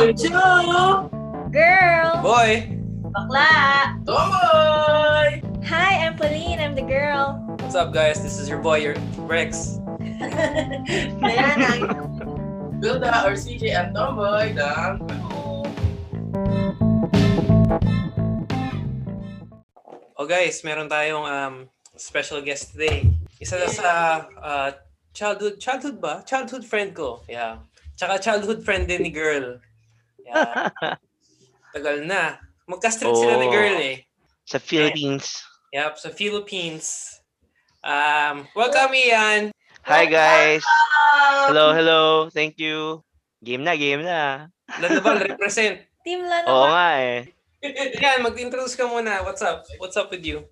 Welcome to Girl, Boy, Bakla, Tomboy! Hi, I'm Pauline. I'm the girl. What's up, guys? This is your boy, your Rex. Diana. Wilda or CJ and Tomboy. Dan. Oh guys, meron tayong special guest today. Isa na sa childhood ba? Childhood friend ko. Yeah. Tsaka childhood friend din ni Girl. Yeah. Tagal na. Magka-strip sila ni Girl eh. Sa Philippines. Yeah. Yep, sa Philippines. Welcome Ian. Hi guys. Hello. Thank you. Game na. Laloval represent. Team Laloval. Oo nga eh. Ian, mag-introduce ka muna. What's up with you?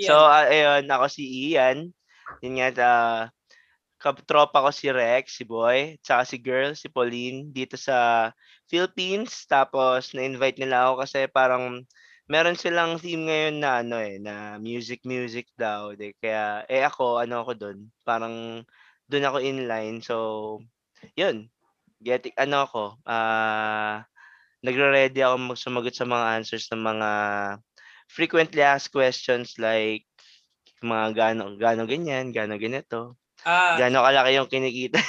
Ian. So, ayun, ako si Ian. Yun nga, tropa ko si Rex, si Boy, tsaka si Girl, si Pauline, dito sa Philippines. Tapos, na-invite nila ako kasi parang meron silang theme ngayon na music daw. De. Kaya, ako doon. Parang doon ako inline. So, yun. Nagre-ready ako magsumagot sa mga answers ng mga frequently asked questions like mga gano'ng ganito. Gano'ng kalaki yung kinikita.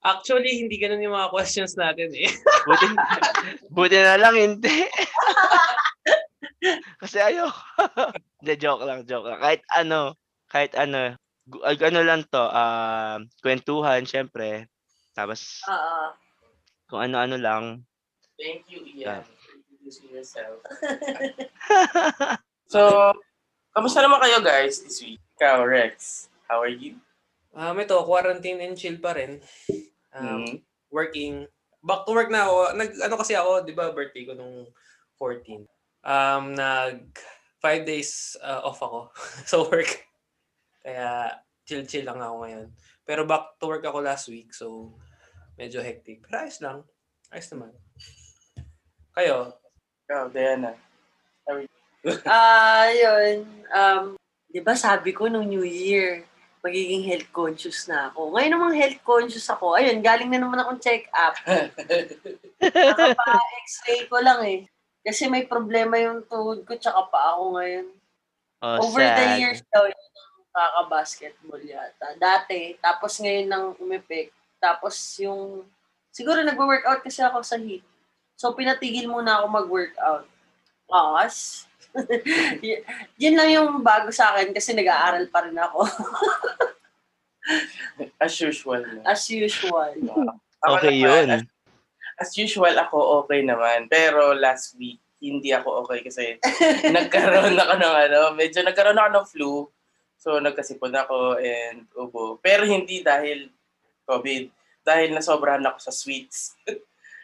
Actually, hindi gano'n yung mga questions natin eh. buti na lang, hindi. Kasi ayoko. joke lang. Kahit ano. Ano lang to, kwentuhan, syempre. Tapos, kung ano-ano lang. Thank you, Ian. Introducing yourself. So, kamusta naman kayo guys this week? Ikaw, Rex, how are you? Ito, quarantine and chill pa rin. Working. Back to work na ako. Kasi ako, di ba, birthday ko nung 14. Nag 5 days off ako. So, work. Kaya, chill lang ako ngayon. Pero back to work ako last week, so medyo hectic. Pero ayos lang. Ayos naman. Kayo? Ikaw, Diana. Yun. Di ba sabi ko nung New Year, magiging health conscious na ako. Ngayon namang health conscious ako. Ayun, galing na naman akong check-up. Nakapa-x-ray ko lang eh. Kasi may problema yung tuhod ko, tsaka pa ako ngayon. Over sad. The years daw yun. Kaka-basketball yata. Dati, tapos ngayon nang umipik. Tapos yung, siguro nag-workout kasi ako sa heat. So, pinatigil muna ako mag-workout. Yun lang yung bago sa akin kasi nag-aaral pa rin ako. As usual. Okay naman, yun. As usual ako, okay naman. Pero last week, hindi ako okay kasi nagkaroon ako ng flu. So, nagkasipon ako and ubo. Pero hindi dahil COVID. Dahil nasobrahan ako sa sweets.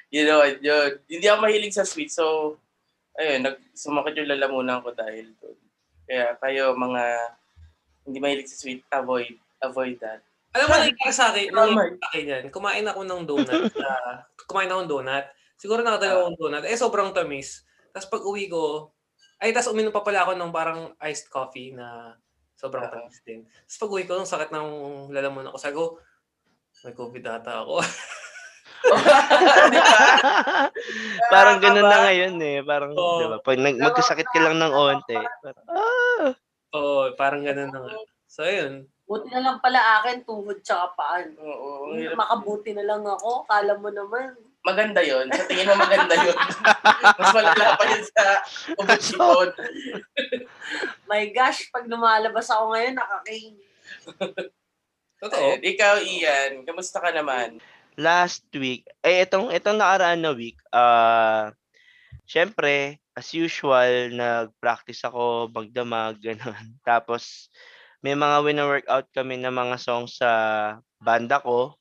yun. Hindi ako mahilig sa sweets. So, ayun, sumakit yung lalamunan ko dahil doon. Kaya kayo, mga hindi mahilig sa sweets, avoid that. Alam mo, nangyari sa akin, kumain ako ng donut. Siguro nakadalawa akong donut. Sobrang tamis. Tapos pag uwi ko, tapos uminom pa pala ako ng parang iced coffee na sobrang tamis din. Tapos pag-uwi ko, nung sakit ng lalamunan ko, sabi ko, may COVID data ako. Parang ganun na ngayon eh. Parang, diba? Pag magkasakit ka lang ng onte. Parang ganun na nga. So, yun. Buti na lang pala akin, tuhod tsaka paan. Oo. Makabuti na lang ako. Kala mo naman. Maganda yun. Sa tingin mo maganda yun. Mas malala pa yun sa ubod-sipod. My gosh, pag lumalabas ako ngayon, nakaking. Totoo. Ikaw, Ian, kamusta ka naman? Last week, itong nakaraan na week, syempre, as usual, nag-practice ako, magdamag, gano'n. Tapos, may mga win-workout kami ng mga songs sa banda ko.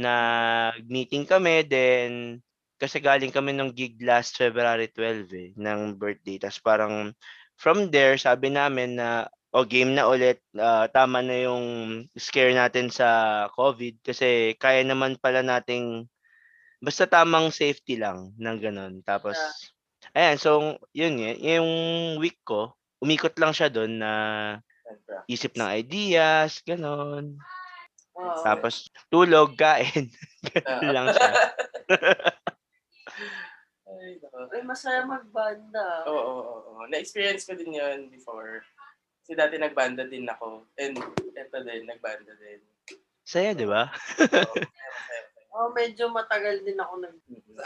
Nag-meeting kami, then kasi galing kami ng gig last February 12 ng birthday. Tapos parang from there, sabi namin na game na ulit, tama na yung scare natin sa COVID kasi kaya naman pala nating basta tamang safety lang ng ganun. Tapos, ayan, so yun, yung week ko, umikot lang siya doon na isip ng ideas, ganun. Tapos tulog, kain. Ganun lang siya. Ay, masaya magbanda. Oo. Na-experience ko din yun before. Kasi dati nagbanda din ako. And eto din, nagbanda din. Saya, di ba? Oo, masaya. Oh, medyo matagal din ako nag...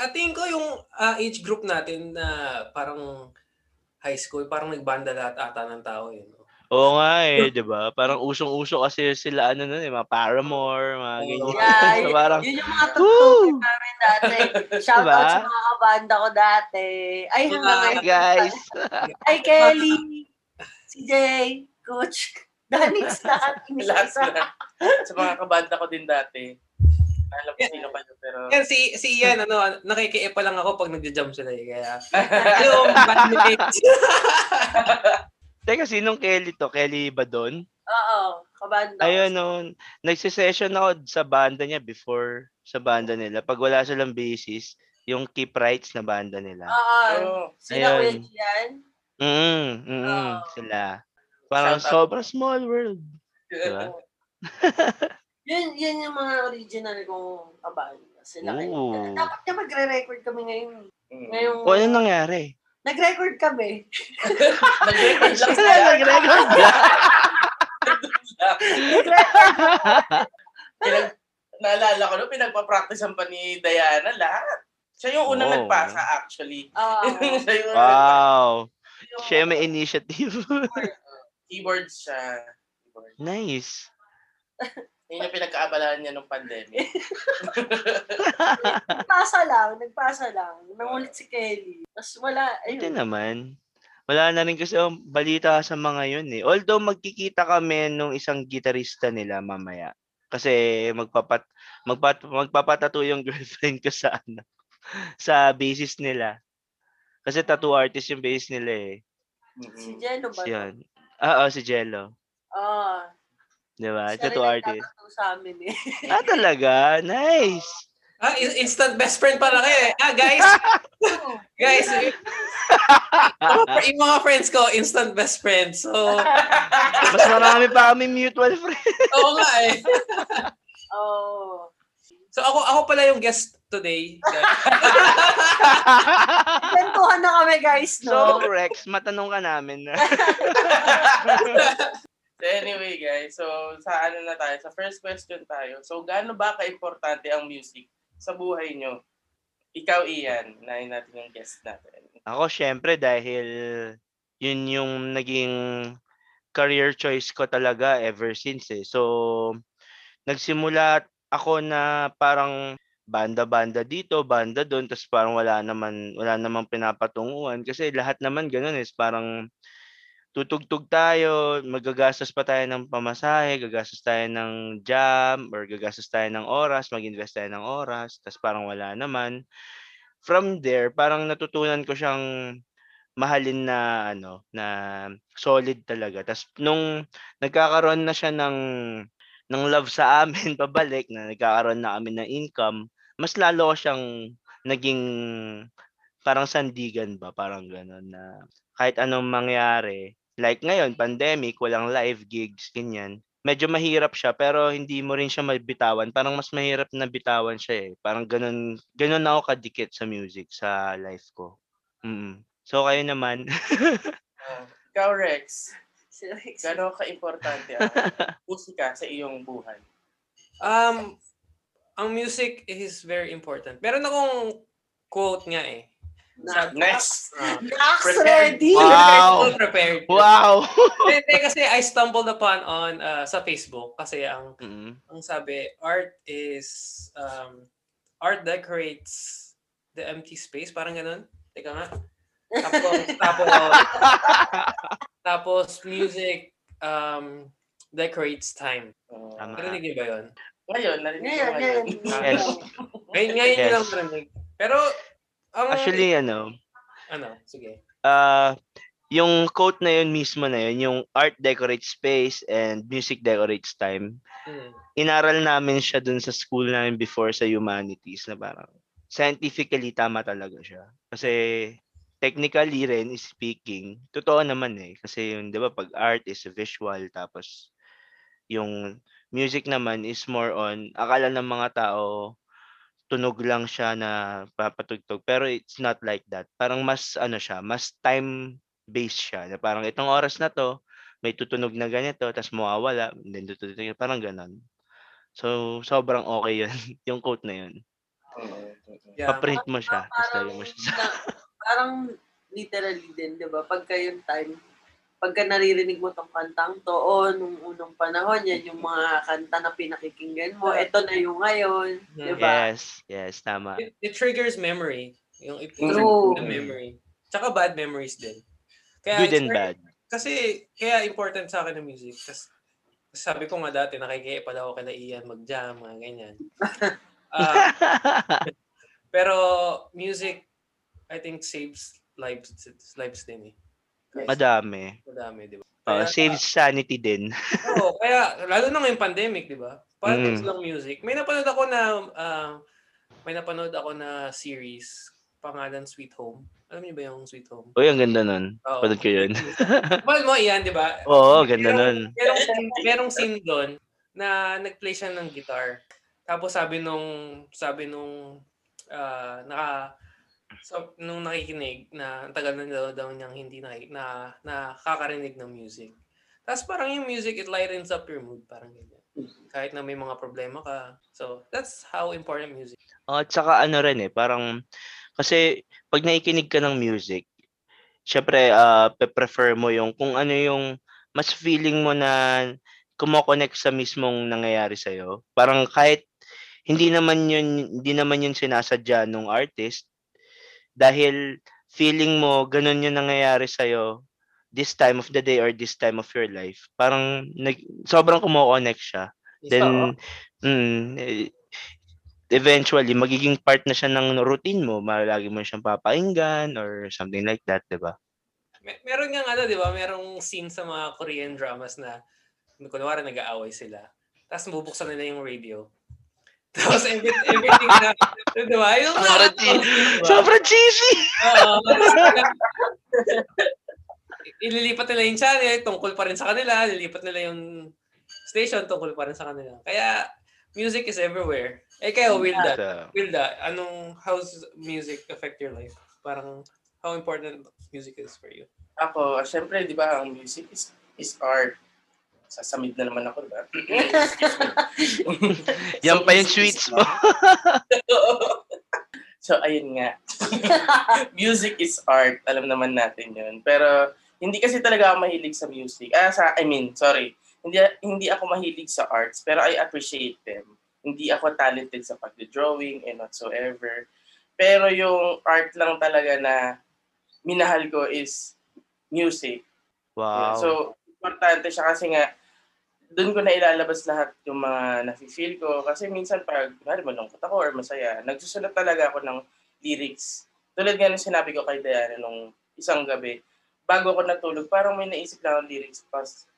Atin ko yung age group natin na parang high school, parang nagbanda lahat ata ng tao yun. Oo nga eh, di ba? Parang usong-uso kasi sila ano nun eh, mga Paramore, mga ganyan. Yeah, so, parang, yun yung mga tutukin namin dati. Shoutout diba? Sa mga kabanda ko dati. Ay, hanggang guys. Ay, Kelly, CJ, Coach, Danix na. Last na. Sa mga kabanda ko din dati. Alam ko sino pa yun, pero... Yan, si Ian, ano, nakiki-e pa lang ako pag nagja-jump sila eh, kaya... Hello, bandmates! Teka, sinong Kelly to? Kelly ba doon? Oo, kabanda. Ayun, noon. Nagsisession ako sa banda niya before sa banda nila. Pag wala silang basis, yung Keep Rights na banda nila. Oo, sila Will yan? Sila. Parang sobra small world. Diba? Yun yung mga original kong abay. Sila kayo. Dapat ka magre-record kami ngayon. O, ano nangyari? Nag-record kami. Nag-record lang sila. Nag-record lang. Naalala ko, no, pinagpa-practicean pa ni Diana lahat. Siya yung unang nagpasa, actually. Wow. Siya yung may initiative. Keyboards siya. Nice. Yun yung pinagkaabalahan niya nung pandemic. Nagpasa lang. Nangulit si Kelly. Tapos wala, ayun. Ito naman. Wala na rin kasi balita sa mga yun eh. Although magkikita kami nung isang gitarista nila mamaya. Kasi magpapatato yung girlfriend ko sa ano. Sa basis nila. Kasi tattoo artist yung basis nila eh. Si Jello ba? Oo, si Jello. Ah. Diba? Siya rin nagtatato sa amin eh. Ah, talaga? Nice! Ah, instant best friend pala kayo eh. Ah, guys! Guys! Yung mga friends ko, instant best friend. So... Mas marami pa kami mutual friends. Oo nga eh. Oh. So ako pala yung guest today. Ibentuhan na kami guys, no? So, Rex, matanong ka namin. Anyway guys, so sa ano na tayo, sa first question tayo. So gaano ba ka-importante ang music sa buhay nyo? Ikaw, Ian, nahin natin yung guest natin. Ako syempre dahil yun yung naging career choice ko talaga ever since eh. So nagsimula ako na parang banda-banda dito, banda doon, tapos parang wala namang pinapatunguhan kasi lahat naman ganoon eh, parang tutugtog tayo, magagastos pa tayo ng pamasahe, gagastos tayo ng jam, or gagastos tayo ng oras, mag-invest tayo ng oras, tas parang wala naman. From there, parang natutunan ko siyang mahalin na, ano, na solid talaga. Tas nung nagkakaroon na siya ng love sa amin, pabalik, na nagkakaroon na kami ng income, mas lalo ko siyang naging parang sandigan ba, parang gano'n na kahit anong mangyari. Like ngayon, pandemic, walang live gigs, ganyan. Medyo mahirap siya, pero hindi mo rin siya mabitawan. Parang mas mahirap na bitawan siya eh. Parang ganun ako kadikit sa music, sa life ko. So, kayo naman. Ikaw, Rex. Si Rex. Gano'n ka-importante ang music sa iyong buhay? Ang music is very important. Meron akong quote nga eh. Next ready. Wow. Prepared. Wow. Kasi I stumbled upon sa Facebook kasi ang sabi, art is art decorates the empty space, parang ganun. Teka nga. Tapos music decorates time. Narinig ba 'yon? Ngayon, narinig ko ngayon. Yes. Ngayon yes. Lang narinig. Pero actually, ano? Sige. Yung quote na yun mismo na yun, yung art decorates space and music decorates time, inaral namin siya dun sa school namin before sa humanities na parang scientifically tama talaga siya. Kasi technically rin speaking, totoo naman eh. Kasi yung, di ba, pag art is visual tapos yung music naman is more on, akala ng mga tao, tunog lang siya na papatugtog. Pero it's not like that. Parang mas, ano siya, mas time-based siya. Na parang itong oras na to, may tutunog na ganito, tapos mawawala, then tutunog, parang ganon. So, sobrang okay yun. Yung quote na yun. Yeah. Paprint mo siya, tapos lagay mo siya. Parang literally din, di ba? Pagka yung time, pagka naririnig mo tong kantang to, nung unang panahon, yan yung mga kanta na pinakikinggan mo, eto na yung ngayon, di ba? Yes, yes, tama. It triggers memory. Yung it triggers the memory. Tsaka bad memories din. Kaya good and bad. Kasi, kaya important sa akin ang music. Kasi, sabi ko nga dati, nakikipa daw ako kay Ian mag-jam, mga ganyan. Pero music, I think, saves lives din eh. Yes. Madami, di ba? Save sanity din. Oo, kaya lalo na ngayong pandemic, di ba? Parang lang music. May napanood ako na series, pangalan Sweet Home. Alam niyo ba yung Sweet Home? Uy, ang ganda nun. Panood ko yun. Mahal mo yan, di ba? Oo, ganda nun. Merong scene doon na nag-play siya ng guitar. Tapos nung nakikinig na tagal na daw niyang hindi nakakarinig ng music. Tapos parang yung music, it lightens up your mood. Parang ganyan. Kahit na may mga problema ka. So, that's how important music. At saka ano rin eh, parang kasi pag nakikinig ka ng music, syempre prefer mo yung kung ano yung mas feeling mo na kumo-connect sa mismong nangyayari sa'yo. Parang kahit hindi naman yun sinasadya nung artist, dahil feeling mo, ganun yung nangyayari sa'yo this time of the day or this time of your life. Parang sobrang kumo-connect siya. Then, eventually, magiging part na siya ng routine mo. Lagi mo siyang papakinggan or something like that, di ba? Meron nga di ba? Merong scene sa mga Korean dramas na kunwari nag-aaway sila. Tapos mabubuksan nila yung radio. Tapos everything na, di ba? Sobrang cheesy! Oo. Ililipat nila yung channel, tungkol pa rin sa kanila. Ililipat nila yung station, tungkol pa rin sa kanila. Kaya, music is everywhere. Kayo, Wilda, how's music affect your life? Parang, how important music is for you? Ako, syempre, di ba, ang music is art. Sasamid na naman ako, diba? Yan pa yung sweets mo. So, ayun nga. Music is art. Alam naman natin yun. Pero, hindi kasi talaga ako mahilig sa music. Hindi ako mahilig sa arts, pero I appreciate them. Hindi ako talented sa pag-drawing and whatsoever. Pero yung art lang talaga na minahal ko is music. Wow. So, importante siya kasi nga, doon ko na ilalabas lahat yung mga nafe-feel ko. Kasi minsan pag malungkot ako or masaya, nagsusulat talaga ako ng lyrics. Tulad nga nung sinabi ko kay Diana nung isang gabi, bago ako natulog, parang may naisip lang ang lyrics. Tapos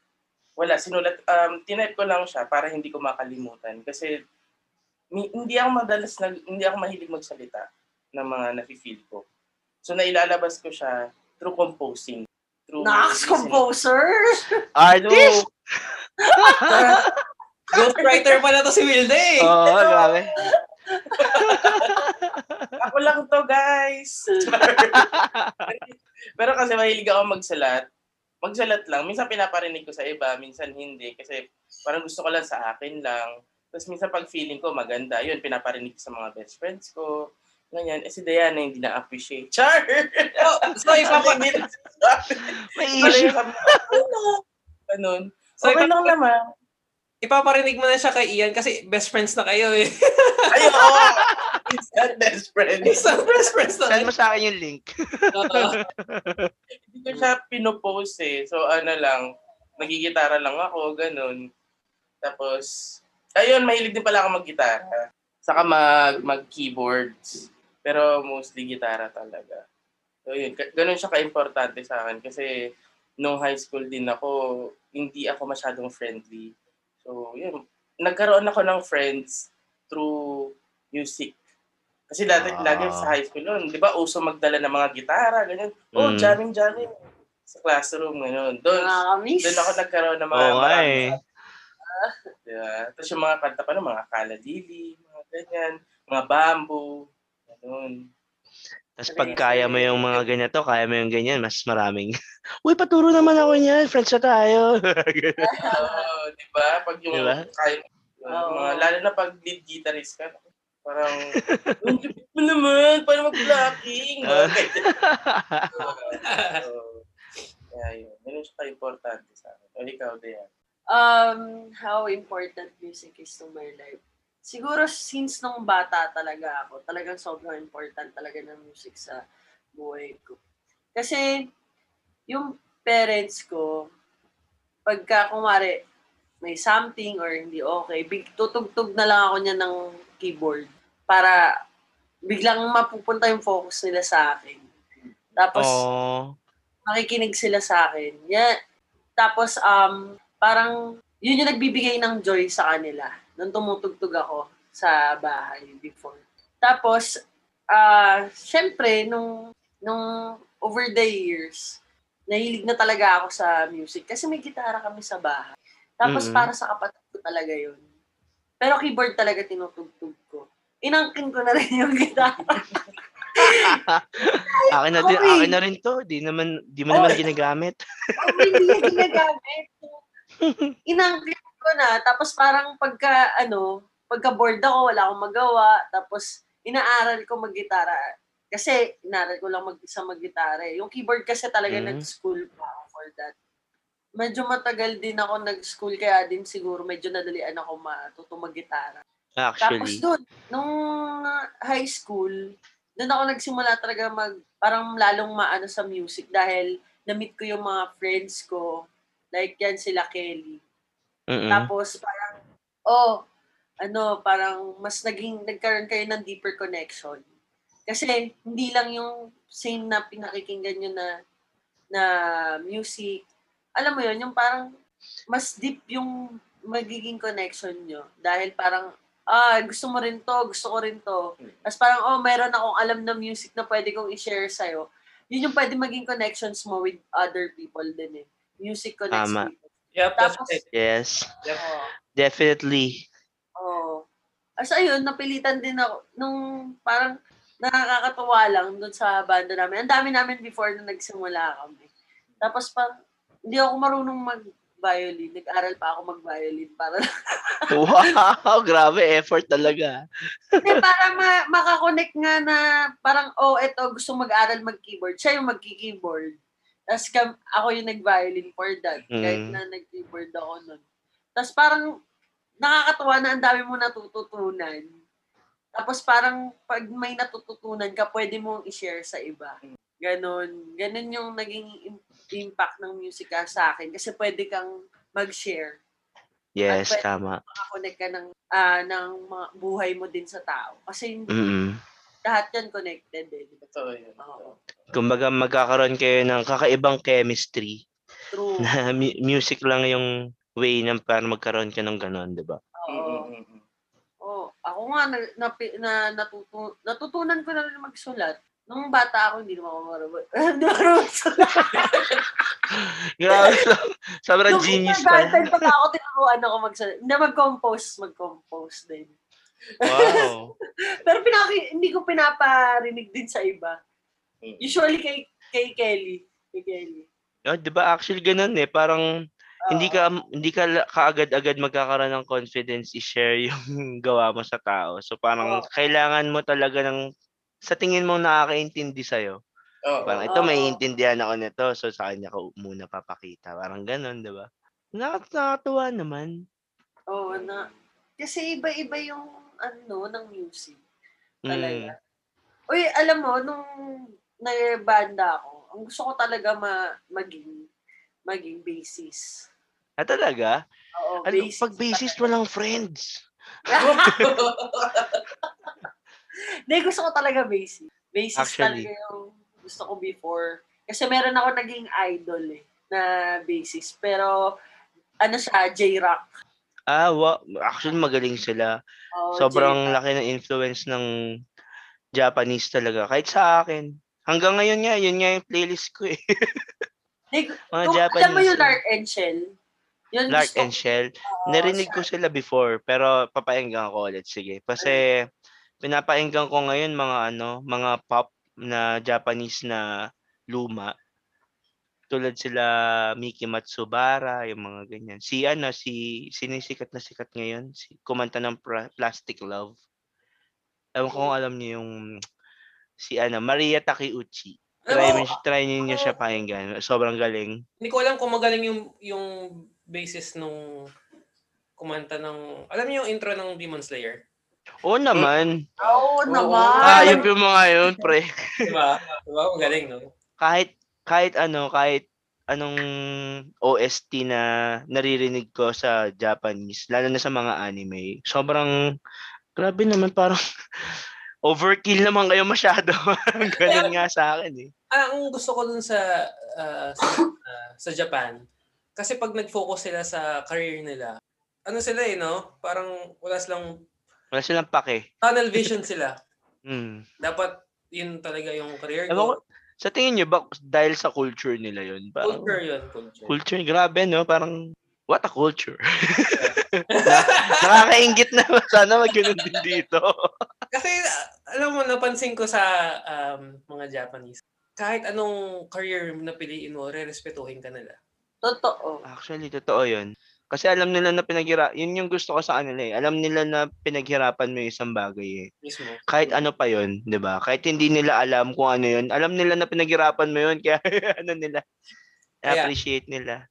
wala, sinulat. Tinype ko lang siya para hindi ko makalimutan. Kasi hindi ako mahilig magsalita ng mga nafe-feel ko. So nailalabas ko siya through composing. Nox composer? Artist? Ghostwriter pala to si Wilde eh. Oo, grabe. Ako lang to, guys. Pero kasi mahilig ako magsalat. Magsalat lang. Minsan pinaparinig ko sa iba, minsan hindi. Kasi parang gusto ko lang sa akin lang. Tapos minsan pag feeling ko maganda, yun, pinaparinig ko sa mga best friends ko. Ganyan. Si Diana hindi na-appreciate. Char! So, ipapagin. May issue. Ganun. So, okay lang naman. Ipaparinig mo na siya kay Ian kasi best friends na kayo eh. Ayun, oo. It's not best friends. It's not best friends na. Send mo sa akin yung link. Hindi ko siya pinopost eh. So, nagigitara lang ako, ganun. Tapos, ayun, mahilig din pala ako mag-gitara. Saka mag-keyboards. Pero mostly gitara talaga. So yun, ganun siya ka-importante sa akin. Kasi nung high school din ako, hindi ako masyadong friendly. So yun, nagkaroon ako ng friends through music. Kasi lagi sa high school noon, di ba, uso magdala ng mga gitara, ganyan. Jamming. Sa classroom, ganyan. Doon ako nagkaroon ng mga... Diba? Tapos yung mga kanta pa ng mga kaladili, mga ganyan, mga bamboo, ganun. Tapos pag kaya mo yung mga ganyan to, kaya mo yung ganyan, mas maraming, uy, paturo naman ako niyan, friends na tayo. Oo, diba? Pag yung diba? Kaya lalo na pag lead guitarist ka, parang, ang kapit mo naman, parang mag-blocking. Okay. Yeah, yun. Ganun siya ka-importante sa akin. O ikaw, Diana? How important music is to my life? Siguro since nung bata talaga ako, talagang sobrang important talaga ng music sa buhay ko. Kasi yung parents ko, pagka kumare may something or hindi okay, tutugtog na lang ako niya ng keyboard para biglang mapupunta yung focus nila sa akin. Tapos makikinig sila sa akin. Yeah. Tapos parang yun yung nagbibigay ng joy sa kanila nung tumutugtog ako sa bahay before. Tapos, syempre, nung over the years, nahilig na talaga ako sa music kasi may gitara kami sa bahay. Tapos para sa kapatid ko talaga yun. Pero keyboard talaga tinutugtog ko. Inangkin ko na rin yung gitara. Akin na rin to. Di mo naman ginagamit. Hindi niya ginagamit. Inangkin ko na, tapos parang pagka bored ako, wala akong magawa, tapos inaaral ko maggitara. Kasi inaaral ko lang mag-isa maggitara. Yung keyboard kasi talaga nag-school pa for that. Medyo matagal din ako nag-school, kaya din siguro medyo nadalian ako matutong maggitara. Actually. Tapos doon, nung high school, doon ako nagsimula talaga parang lalong maano sa music dahil na-meet ko yung mga friends ko. Like yan sila Kelly. Mm-mm. Tapos parang, parang mas nagkaroon kayo ng deeper connection. Kasi hindi lang yung same na pinakikinggan nyo na music. Alam mo yun, yung parang mas deep yung magiging connection nyo. Dahil parang, gusto mo rin to, gusto ko rin to. Tapos parang, meron akong alam na music na pwede kong i-share sa'yo. Yun yung pwede maging connections mo with other people din eh. Music connects people. Yep, tapos, yes. Definitely. As ayun, napilitan din ako nung parang nakakatuwa lang dun sa banda namin. Ang dami namin before na nagsimula kami. Tapos parang, hindi ako marunong mag-violin. Nag-aral pa ako mag-violin para wow! Grabe, effort talaga. Hindi, para makakonect nga na parang, eto, gusto mag-aral mag-keyboard. Siya yung mag-keyboard. Tapos ako yung nag-violin for that. Kahit na nag-keyboard ako nun. Tapos parang nakakatawa na ang dami mo natututunan. Tapos parang pag may natututunan ka, pwede mong i-share sa iba. Ganon yung naging impact ng music sa akin kasi pwede kang mag-share. Yes, at pwede tama. Makakonect ka ng buhay mo din sa tao. Kasi lahat yan connected eh. Totoo yun. Kumbaga magkakaroon kayo ng kakaibang chemistry. True. Na music lang yung way na para magkaroon ka ng ganon, di ba? Ako nga, natutunan ko na rin magsulat. Nung bata ako, hindi naman ako marunong. Grabe. Sobrang genius pa. Nung bata pa ako, tinuruan ako magsalita. Hindi, mag-compose din. Wow. Pero hindi ko pinaparinig din sa iba. Usually kay Kelly. Kay Kelly. Oh, diba actually ganun eh. Parang hindi ka kaagad-agad magkakaroon ng confidence i-share yung gawa mo sa tao. So parang kailangan mo talaga ng sa tingin mong nakakaintindi sa'yo. Parang ito, may intindihan ako nito. So sa kanya ka muna papakita. Parang ganun, di ba? Nakakatawa naman. Kasi iba-iba yung ng music. Talaga. Uy, alam mo, nung nabanda ako, ang gusto ko talaga maging bassist. Ah, talaga? Oo, bassist. Pag bassist, walang friends. Hindi, gusto ko talaga bassist. Bassist talaga yung gusto ko before. Kasi meron ako naging idol eh, na bassist. Pero, siya, J-Rock. Wow. Actually, magaling sila. Sobrang J-Rock. Laki ng influence ng Japanese talaga. Kahit sa akin. Hanggang ngayon nga, yun nga yung playlist ko eh. Mga Japanese. Alam mo yung Lark and Shell? Yun, Lark and Shell. Narinig ko sila before, pero papainggan ko ulit. Sige. Kasi pinapainggan ko ngayon mga pop na Japanese na luma. Tulad sila Miki Matsubara, yung mga ganyan. Sinisikat na sikat ngayon, kumanta ng Plastic Love. Ewan ko kung alam niyo yung Maria Takeuchi. Try niyo siya pakinggan. Sobrang galing. Hindi ko alam kung magaling yung basis nung kumanta ng, alam niyo yung intro ng Demon Slayer? Oo naman. Ayun yung mga yun, pre. Diba? Magaling, no? Kahit anong OST na naririnig ko sa Japanese, lalo na sa mga anime, sobrang grabe naman, parang overkill naman kayo masyado. Ganun nga sa akin eh. Ang gusto ko dun sa Japan, kasi pag nag-focus sila sa career nila, ano sila eh, no? Parang wala silang pake. Tunnel vision sila. Dapat yun talaga yung career ko. Sa tingin niyo ba dahil sa culture nila yun? Parang, culture, grabe no? Parang, what a culture. Nakakaingit na. Sana mag-ganun din dito. Kasi, alam mo, napansin ko sa mga Japanese, kahit anong career na piliin mo, re-respetuhin ka nila. Totoo. Actually, totoo yun. Kasi alam nila na yun yung gusto ko sa kanila eh. Alam nila na pinaghirapan mo yung isang bagay eh. Mismo. Kahit ano pa yun, di ba? Kahit hindi nila alam kung ano yun, alam nila na pinaghirapan mo yun, kaya appreciate nila.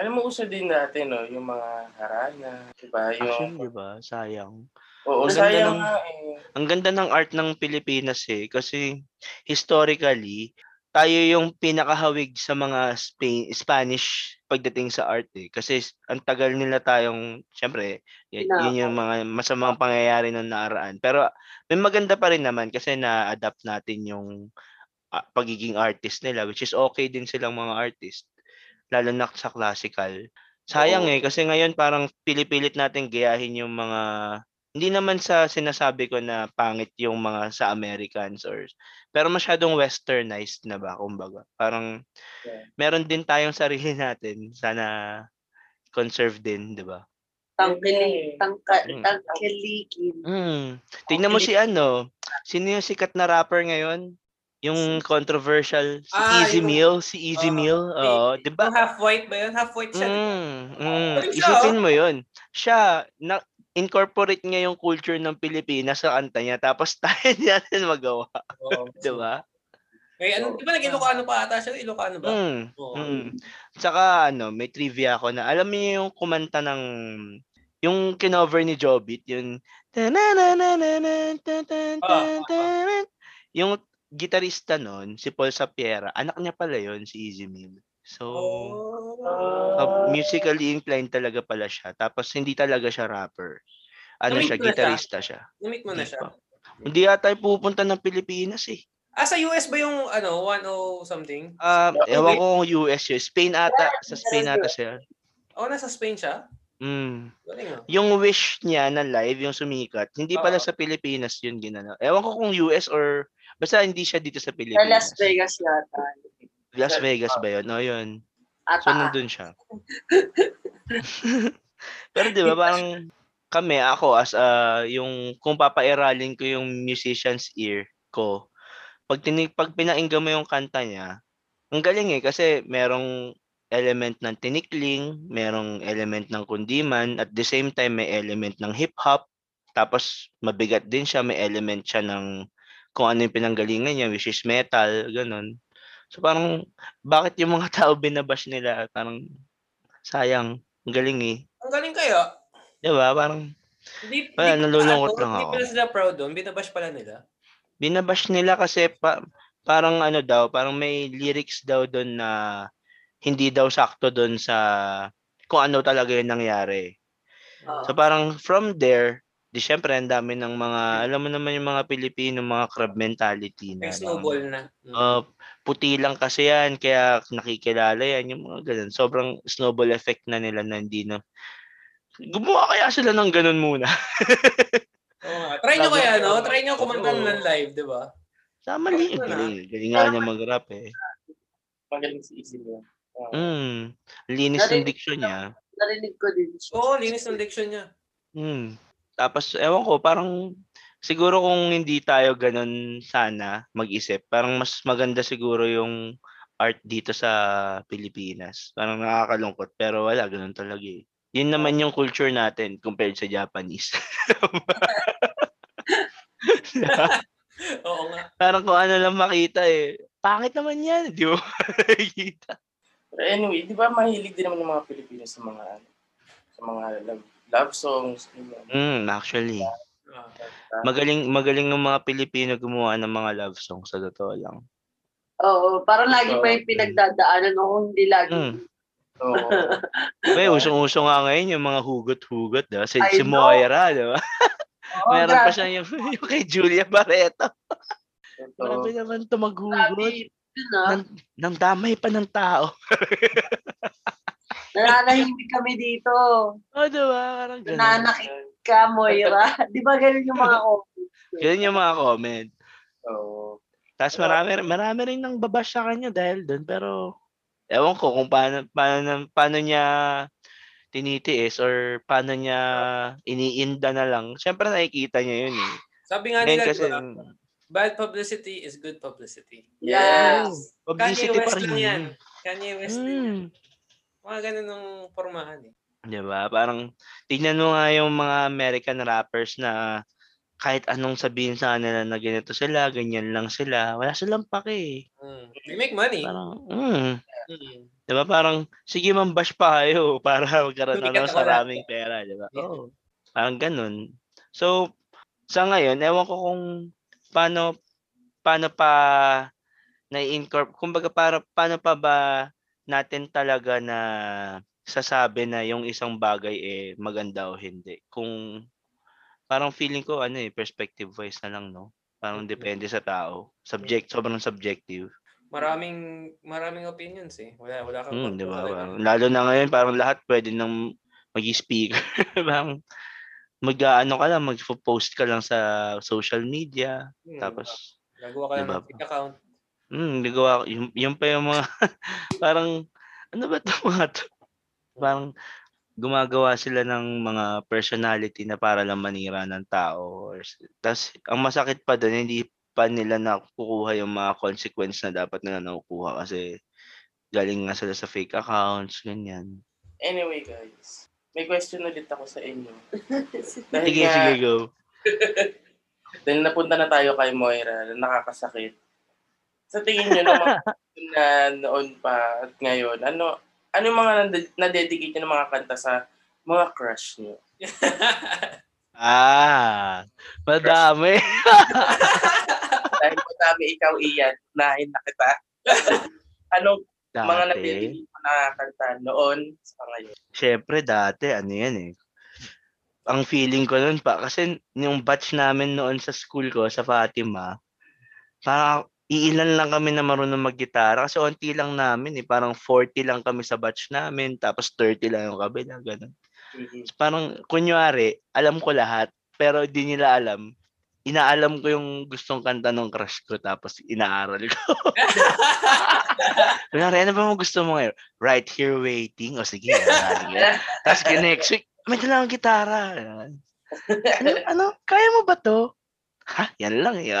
Alam mo, uso din natin, no? Yung mga harana, di ba? Action, di ba? Sayang. Oo, sayang nga eh. Ang ganda ng art ng Pilipinas eh. Kasi historically, tayo yung pinakahawig sa mga Spanish pagdating sa art eh. Kasi ang tagal nila tayong, syempre, yun yung mga masamang pangyayari ng naaraan. Pero may maganda pa rin naman kasi na-adapt natin yung pagiging artist nila, which is okay din silang mga artist. Lalo na sa classical. Sayang eh, kasi ngayon parang pilipilit natin gayahin yung mga, hindi naman sa sinasabi ko na pangit yung mga sa Americans pero masyadong westernized na ba, kumbaga. Parang meron din tayong sarili natin. Sana conserve din, di ba? Tangkiligin. Tingnan mo sino yung sikat na rapper ngayon? Yung controversial, si Ez Mil. Oh, di ba? Half-white ba yun? Half-white siya. Isipin mo yun. Siya, incorporate niya yung culture ng Pilipinas sa kanta niya, tapos tayo niya rin magawa. Oh, diba? Eh, di ba nag-Ilocano pa ata siya? Ilocano ba? Tsaka may trivia ako na, alam niyo yung kumanta ng, yung kinover ni Jobit, yung yung gitarista nun, si Paul Sapiera, anak niya pala yun, si Ez Mil. So, musically inclined talaga pala siya. Tapos, hindi talaga siya rapper. Gitarista siya. Namit mo na siya. Hindi yata pupunta ng Pilipinas eh. Sa US ba yung, 10 something? Ewan ko kung US yun. Spain ata. Sa Spain ata siya. Nasa Spain siya? Yung wish niya na live, yung sumikat, hindi pala sa Pilipinas yun ginano. Ewan ko kung US or, basta hindi siya dito sa Pilipinas. Sa Las Vegas yata. Las Vegas ba yun? No, yun. So, nandun siya. Pero di ba, parang kung papairalin ko yung musician's ear ko, pag pinainggan mo yung kanta niya, ang galing eh, kasi merong element ng tinikling, merong element ng kundiman, at the same time, may element ng hip-hop, tapos mabigat din siya, may element siya ng kung ano yung pinanggalingan niya, which is metal, ganun. So parang, bakit yung mga tao binabash nila? Parang, sayang. Ang galing eh. Ang galing kayo? Diba? Parang, nalulungkot lang ako. Hindi pala sila proud doon? Binabash pala nila? Binabash nila kasi parang parang may lyrics daw doon na hindi daw sakto doon sa kung ano talaga yung nangyari. So parang from there, siyempre, ang dami ng mga, alam mo naman yung mga Pilipino, mga crab mentality na. Snowball na. Puti lang kasi yan, kaya nakikilala yan, yung mga ganun. Sobrang snowball effect na nila na hindi na. Gumawa kaya sila ng ganun muna. Try nyo kaya, no? Try nyo kumanta ng live, di ba? Sama rin. Galing nga niya mag-rap eh. Magaling si Izzy niya. Linis ng diksyon niya. narinig ko din siya. Oo, linis ng leksyon niya. Tapos, ewan ko, parang siguro kung hindi tayo ganun sana mag-isip, parang mas maganda siguro yung art dito sa Pilipinas. Parang nakakalungkot, pero wala, ganun talaga eh. Yun naman yung culture natin compared sa Japanese. Oo nga. Parang kung ano lang makita eh. Pangit naman yan, di ba? But anyway, di ba mahilig din naman ng mga Pilipino sa mga love songs? Actually. Magaling ng mga Pilipino gumawa ng mga love songs, sa totoo lang. Oo, parang lagi may pinagdadaanan o hindi lagi. Oo. May usong-usong nga ngayon yung mga hugot-hugot, diba? Si Moira, diba? Oh, meron pa siya yung kay Julia Barreto. Parang pa naman ito maghugot. Nang damay pa ng tao. Nananahimik kami dito. O, diba? Parang ganun. Nananakit ka, Moira. Di ba ganun yung mga comment? Ganun yung mga comment. Oo. Tapos marami rin nang babash sa kanya dahil doon. Pero, ewan ko kung paano niya tinitiis or paano niya iniinda na lang. Siyempre nakikita niya yun eh. Sabi nga nila, kasi, bad publicity is good publicity. Yes! Publicity pa rin yan. Kanye West lang yan. Mga ganun ng pormahan eh. Diba? Parang, tignan mo nga yung mga American rappers na kahit anong sabihin sa kanila na ganito sila, ganyan lang sila, wala silang pake. They make money. Parang, Diba parang, sige man bash pa kayo para magkaroon ng saraming pera, diba? Yeah. Oh, parang ganun. So, sa ngayon, ewan ko kung paano pa na-incorporate, kumbaga paano pa ba natin talaga na sasabi na yung isang bagay eh maganda o hindi. Kung parang feeling ko perspective wise na lang, no? Parang depende sa tao. Sobrang subjective. Maraming opinions eh. Wala kang di ba? Lalo na ngayon parang lahat pwede nang magi-speaker. Parang mag-post ka lang sa social media. Tapos nagawa ka lang ng fake account. Nagawa yung pa yung mga parang ano ba 'to? Parang gumagawa sila ng mga personality na para lang manira ng tao. Tapos, ang masakit pa doon, hindi pa nila nakukuha yung mga consequence na dapat nila nakukuha kasi galing nga sila sa fake accounts, ganyan. Anyway, guys, may question ulit ako sa inyo. Sige, go. Dahil napunta na tayo kay Moira, nakakasakit. Sa tingin nyo naman na noon pa at ngayon, ano yung mga na-dedicate nyo ng mga kanta sa mga crush nyo? Madami. Dahil madami ikaw, Ian, nahin na kita. Anong dati, mga na-dedicate mo na kanta noon sa ngayon? Siyempre, dati, ang feeling ko noon pa, kasi yung batch namin noon sa school ko, sa Fatima, parang iilan lang kami na marunong mag-gitara kasi onti lang namin eh. Parang 40 lang kami sa batch namin tapos 30 lang yung kabila, ganun. So, parang kunyari, alam ko lahat pero di nila alam. Inaalam ko yung gustong kanta ng crush ko tapos inaaral ko. Kunyari, ano ba mo gusto mo ngayon? Right Here Waiting? O sige, tapos next week, may dalang gitara. Kaya mo ba to? Ha? Yan lang eh.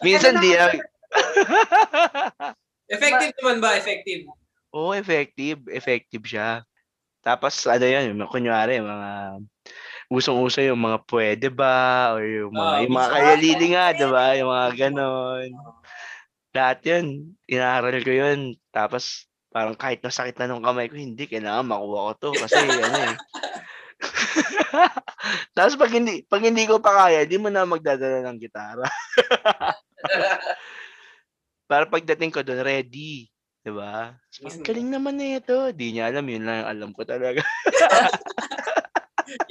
Minsan di lang. Effective naman ba? Effective? Oo, effective. Effective siya. Tapos, kunyari, mga usong-uso yung mga pwede ba? Or yung mga kayalili nga, diba? Yung mga ganon. Lahat yun. Inaaral ko yun. Tapos, parang kahit nasakit na nung kamay ko, hindi, kailangan makuha ko to. Kasi, Tapos pag hindi ko pa kaya, di mo na magdadala ng gitara. Para pagdating ko doon, ready. Diba? Galing naman na ito. Di niya alam, yun lang yung alam ko talaga.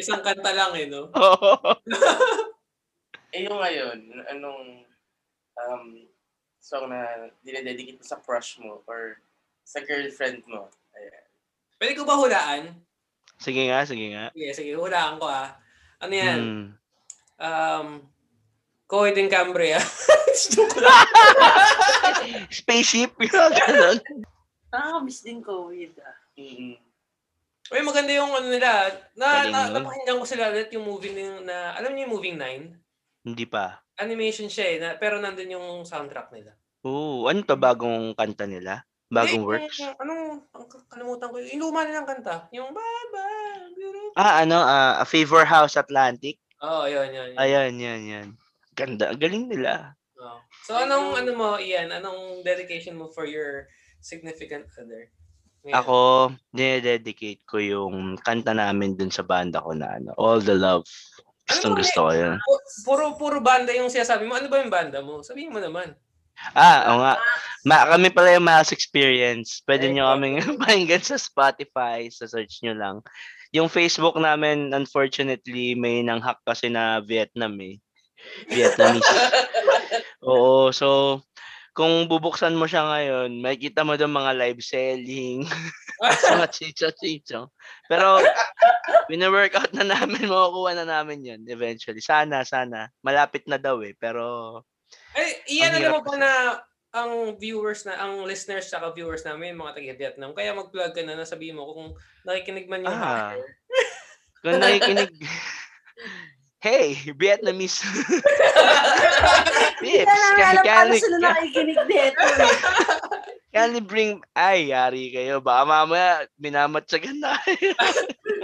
Isang kanta lang eh, no? Oo. Yung ngayon, anong song na dinededicate mo sa crush mo or sa girlfriend mo? Ayan. Pwede ko ba hulaan? Sige nga. Sige, hulaan ko Ano yan? COVID in Cambria. Spaceship. Nakakamiss din COVID ah. Mm-hmm. Uy, maganda yung ano nila. Napakinggan ko sila ulit yung movie na, alam niyo yung Moving 9? Hindi pa. Animation siya eh, na, pero nandun yung soundtrack nila. Oo, ano pa bagong kanta nila? Bagong works? Kalimutan ko. Yung luma nilang kanta. Yung bye-bye. A Favor House Atlantic? Oo, oh, yun. Ayan, yun. Ganda. Galing nila. Oh. So, anong mo, Ian? Anong dedication mo for your significant other? Yeah. Ako, dinededicate ko yung kanta namin dun sa banda ko na All the Love. Gusto ko yun. Puro banda yung sinasabi mo. Ano ba yung banda mo? Sabihin mo naman. Oo nga. Kami pala yung Miles Experience. Pwede nyo kaming pakinggan sa Spotify. Sa search nyo lang. Yung Facebook namin, unfortunately, may nanghak kasi na Vietnam eh. Vietnamese. Oo, so... Kung bubuksan mo siya ngayon, makikita mo doon mga live selling, mga chicha-chicho. Pero, wina-workout na namin, makukuha na namin yun eventually. Sana. Malapit na daw eh, pero... Iyan alam mo pa na ang listeners saka viewers namin, mga taga-Vietnam. Kaya mag-vlog ka na, sabihin mo kung nakikinig man yung mga. Kung nakikinig... Hey, Vietnamese. Pips, can you bring... Ay, yari kayo. Baka mamaya minamatsagan na.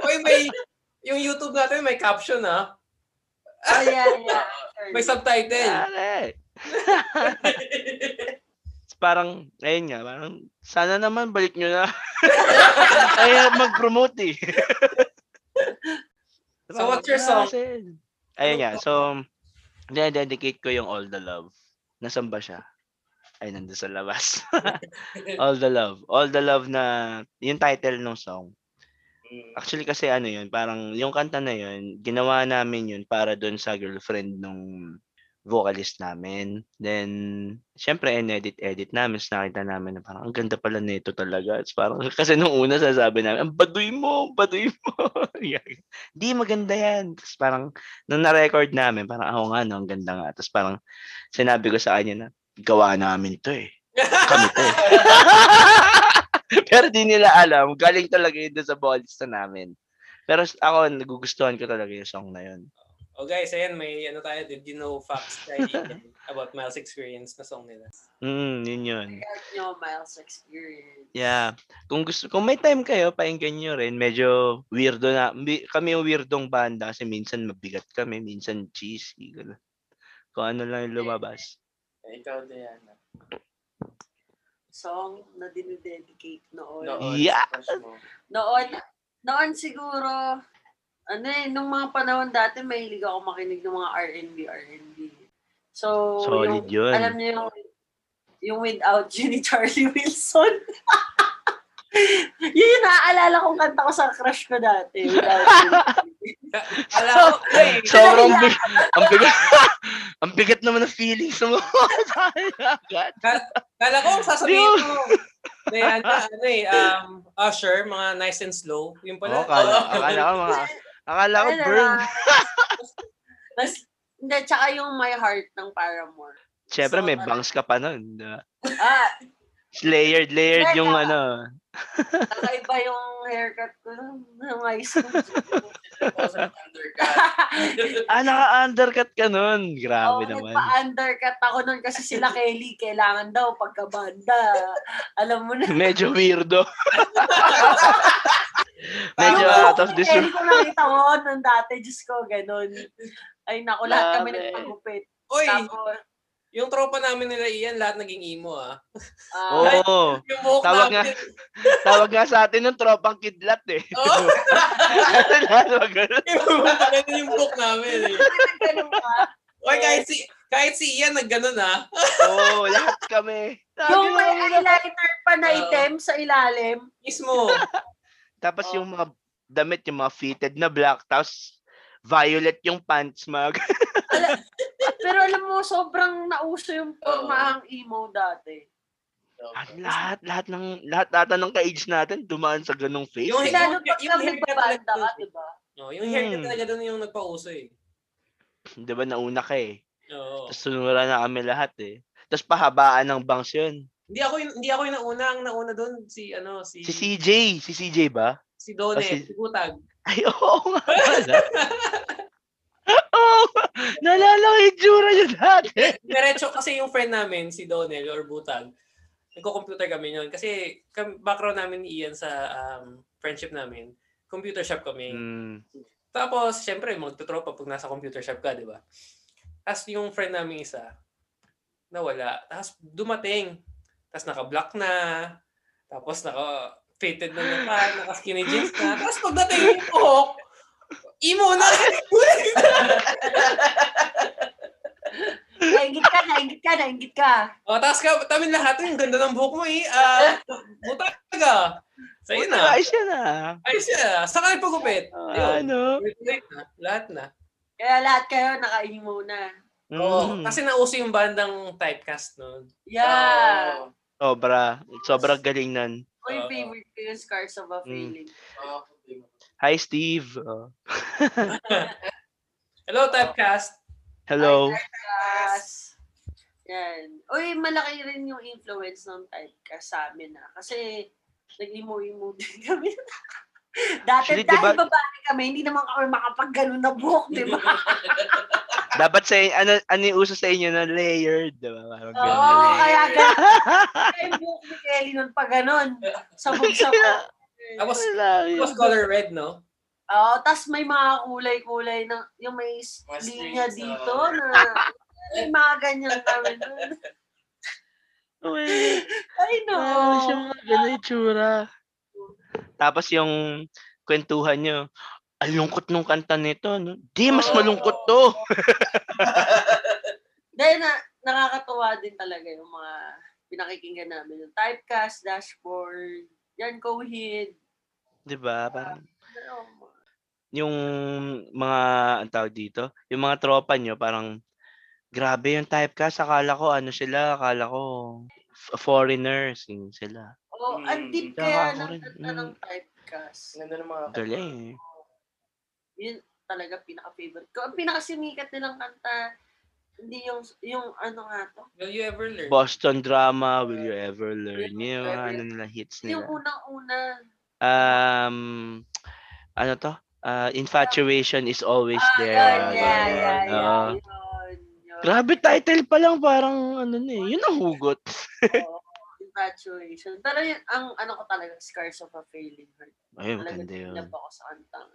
Uy, may... Yung YouTube natin may caption, ha? Oh, yeah. May subtitle. Parang, ayun nga, parang... Sana naman, balik nyo na. Ayaw mag-promote, eh. So, what's your song? Ayun nga, so... Dedicate ko yung All the Love. Nasaan ba siya? Ay, nandun sa labas. All the Love. All the Love na... Yung title ng song. Actually, kasi yun. Parang yung kanta na yun, ginawa namin yun para dun sa girlfriend nung vocalist namin. Then, syempre, edit namin. So, nakita namin na parang, ang ganda pala nito talaga. It's parang, kasi nung una, sasabi namin, ang baduy mo. Di maganda yan. Tapos parang, nung na-record namin, parang, ang ganda nga. Tapos parang, sinabi ko sa kanya na, gawa namin to eh. Kami to eh. Pero di nila alam, galing talaga yun sa vocalista namin. Pero ako, nagugustuhan ko talaga yung song na yun. Oh guys, ayan, may tayo, did you know facts tayo about Miles Experience na song nila? Yun. I know Miles Experience. Yeah. Kung may time kayo, painggan nyo rin. Medyo weirdo na. Kami yung weirdong banda kasi minsan mabigat kami, minsan cheesy. Kung ano lang yung lumabas. Ikaw, Diana. Song na dinededicate noon. Yeah! Noon siguro... nung mga panahon dati, mahilig ako makinig ng mga R&B. So, solid yun. Alam niyo yung Without You ni Charlie Wilson. Yun naaalala kong kanta ko sa crush ko dati. Without You. Sobrang ang bigat naman ng feelings mo. Kala ko, sasabihin mo. Kaya Usher, mga Nice and Slow. Yung pala. Akala ko Burn. Hindi, tsaka yung My Heart ng Paramore. Siyempre, may bangs ka pa nun. Layered yung ano. Nakaiba yung haircut ko ng high school. Naka-undercut ka nun. Grabe naman. Nagpa-undercut ako nun kasi sila Kelly. Kailangan daw pagkabanda. Alam mo na. Medyo weirdo. Medyo out of this world. Kelly ko nakita ko nun dati. Diyos ko, ganun. Ay, naku, lahat kami nagpagupit. Uy! Yung tropa namin nila Ian, lahat naging emo Oo. Tawag nga sa atin ng tropang kidlat eh. Oo. Yung book namin eh. Oy, kahit si Ian nagganon Oo, lahat kami. Yung may eyeliner pa na item sa ilalim. Mismo. Tapos yung mga damit, yung mga fitted na black, tapos violet yung pants mag. Pero alam mo, sobrang nauso yung porma ang emo dati. Lahat ng ka-age natin dumaan sa ganung face. Yung lalo pag nagbabanda ka, diba? Yung haircut talaga doon yung nagpauso eh. Diba nauna ka eh. Tapos sunura na kami lahat eh. Tapos pahabaan ng bangs yun. Hindi ako yung nauna. Ang nauna doon si CJ. Si CJ ba? Si Donne, si Gutag. Ay, oo nga. Oh, nalala ko yung jura yun dati. Diretso kasi yung friend namin, si Donel or Butag, nagko-computer kami yun. Kasi background namin ni Ian sa friendship namin, computer shop kami. Mm. Tapos, syempre, magtutropa pag nasa computer shop ka, di ba? Tapos yung friend namin isa, nawala. Tapos dumating, tapos naka-black na, tapos naka-fitted na na pa, naka-skinny jeans na. Tapos pagdating yung buhok, imo na! Naingit ka. O, taas ka. Tamin lahat. Ang ganda ng buhok mo eh. Buta ka. Sa'yo na. Ayos siya na. Saka ipagupit. Ano? Lahat na. Kaya lahat kayo naka-imo na. Oo. Kasi nauso yung bandang Typecast noon. Yeah. Sobra. Sobrang galing nun. Oy, favorite ko yung Scars of a Feeling. Hi, Steve. Hello, Typecast. Hello. Hi, Typecast. Yan. Uy, malaki rin yung influence ng Typecast sa amin. Ha? Kasi naglimo-imo din kami. Dati, dahil babae kami, hindi naman kami makapag-ganun na buhok, di ba? Dapat sa ano yung uso sa inyo na layered, di ba? Oo, kaya ganun. Kaya yung buhok ni Kelly nun pa ganun. Sabog-sabog. I was color red, no? Oo, tas may mga kulay-kulay na, yung may linya dito na, may mga ganyan kami nun. Wait. I know. Ano siya mga ganyan itsura. Tapos yung kwentuhan nyo, alungkot nung kanta nito, no? Di, mas malungkot to. Dahil nakakatuwa din talaga yung mga pinakikinggan namin. Yung Typecast, Dashboard, yan, Coheed. Diba? Parang, yung mga, ang tawag dito, yung mga tropa nyo, parang, grabe yung Typecast. Akala ko, foreigners sila. Oo, ang deep kaya ng Typecast. Ganda ng mga galing. Yun talaga pinaka-favorite ko. Ang pinaka-sinikat nilang kanta, hindi yung ano nga to? Will You Ever Learn? Boston Drama, Will You Ever Learn? Yung ano nila, hits nila. Yung unang-una. Ano to? Infatuation is always there. Yeah. Grabe, title pa lang parang ano na eh. Yun ang hugot. Infatuation. Pero yun, ang ano ko talaga, Scars of a Failing Heart. Ay, maganda yun. Talagang ako sa kantang.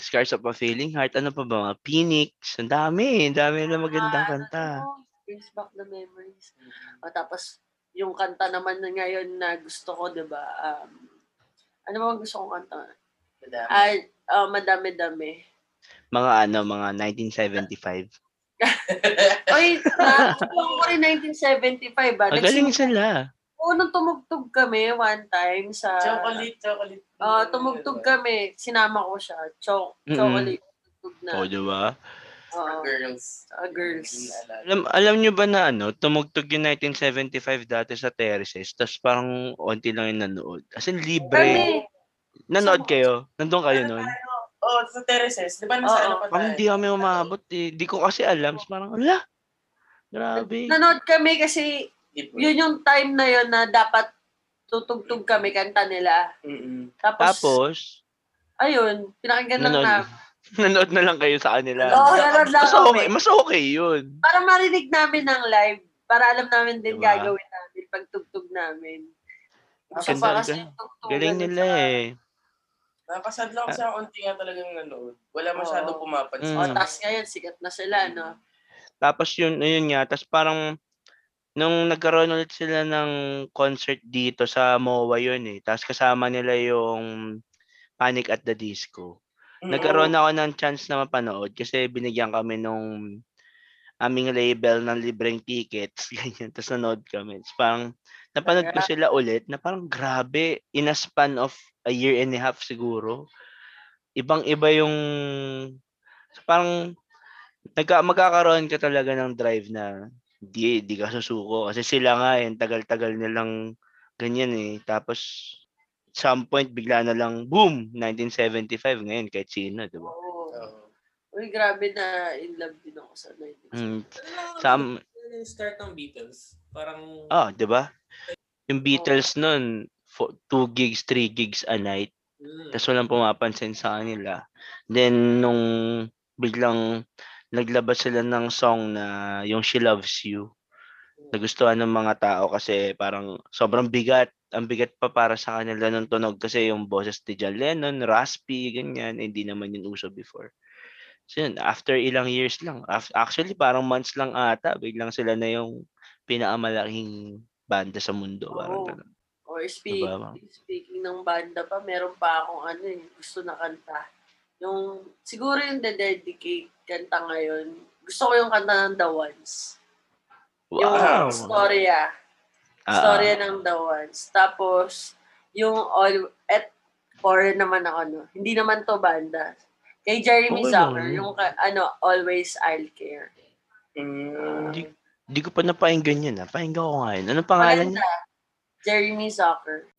Scars of a Failing Heart. Ano pa ba? Mga Phoenix. Ang dami na magandang kanta. Brings back the memories. O tapos, yung kanta naman na ngayon na gusto ko, diba? Ano ba gusto kong kanta? Madami-dami. Mga 1975. Oy, gusto ko rin 1975. Ang galing sila. Oo, nung tumugtog kami one time sa... Chocolate. Tumugtog kami. Sinama ko siya. Chocolate. Tumugtog na. Oo, diba? Girls. Alam nyo ba na tumugtog yung 1975 dati sa Terraces, tapos parang onti lang yung nanood. As in, libre. Nanood kayo? Nandun kayo nun? Oo, sa Terraces. Diba nasa ano pa tayo? Parang hindi kami umabot eh. Di ko kasi alam. Parang, ala! Grabe. Nanood kami kasi... Yun yung time na yun na dapat tutugtog kami, kanta nila. Mm-hmm. Tapos, ayun, pinakinggan lang na. Nanood na lang kayo sa kanila. Oo, nanood lang kami. Mas okay yun. Para marinig namin ng live, para alam namin din diba? Gagawin namin pagtugtog namin. So, galing nila eh. Nakasad lang siya, unti nga talagang nanood. Wala masyadong pumapansin. Tapos ngayon, sikat na sila, no? Tapos yun nga, tapos parang, nung nagkaroon ulit sila ng concert dito sa MOA yun eh. Tapos kasama nila yung Panic at the Disco. Mm-hmm. Nagkaroon ako ng chance na mapanood kasi binigyan kami nung aming label ng libreng tickets. Ganyan. Tapos nanood kami. Tapos parang napanood ko sila ulit na parang grabe. In a span of a year and a half siguro. Ibang-iba yung... So parang magkakaroon ka talaga ng drive na... Di ka susuko. Kasi sila nga eh, tagal-tagal nilang ganyan eh. Tapos, some point, bigla na lang, boom, 1975 ngayon, kahit sino, diba? Oo. Uy, grabe na in love din ako sa 1975. Start ng Beatles. Parang... diba? Yung Beatles nun, 2 gigs, 3 gigs a night. Tapos walang pumapansin sa kanila. Then, nung biglang naglabas sila ng song na yung She Loves You, nagustuhan ng mga tao kasi parang sobrang bigat. Ang bigat pa para sa kanila nung tunog kasi yung boses ni John Lennon, raspy, ganyan. Hindi naman yung uso before. So yun, after ilang years lang, actually parang months lang ata, biglang sila na yung pinakamalaking banda sa mundo. Parang ganun. Or speaking ng banda pa, meron pa akong ano eh, gusto na kanta. Yung, siguro yung dedicate kanta ngayon, gusto ko yung kanta ng The Ones. Wow! Yung storya. Storya ng The Ones. Tapos, yung all, at or naman ako, no? Hindi naman to banda. Kay Jeremy Zucker, yung ano, Always I'll Care. Hindi ko pa napahinggan yun. Napahinggan ko nga yun. Anong pangalan niya? Jeremy Zucker.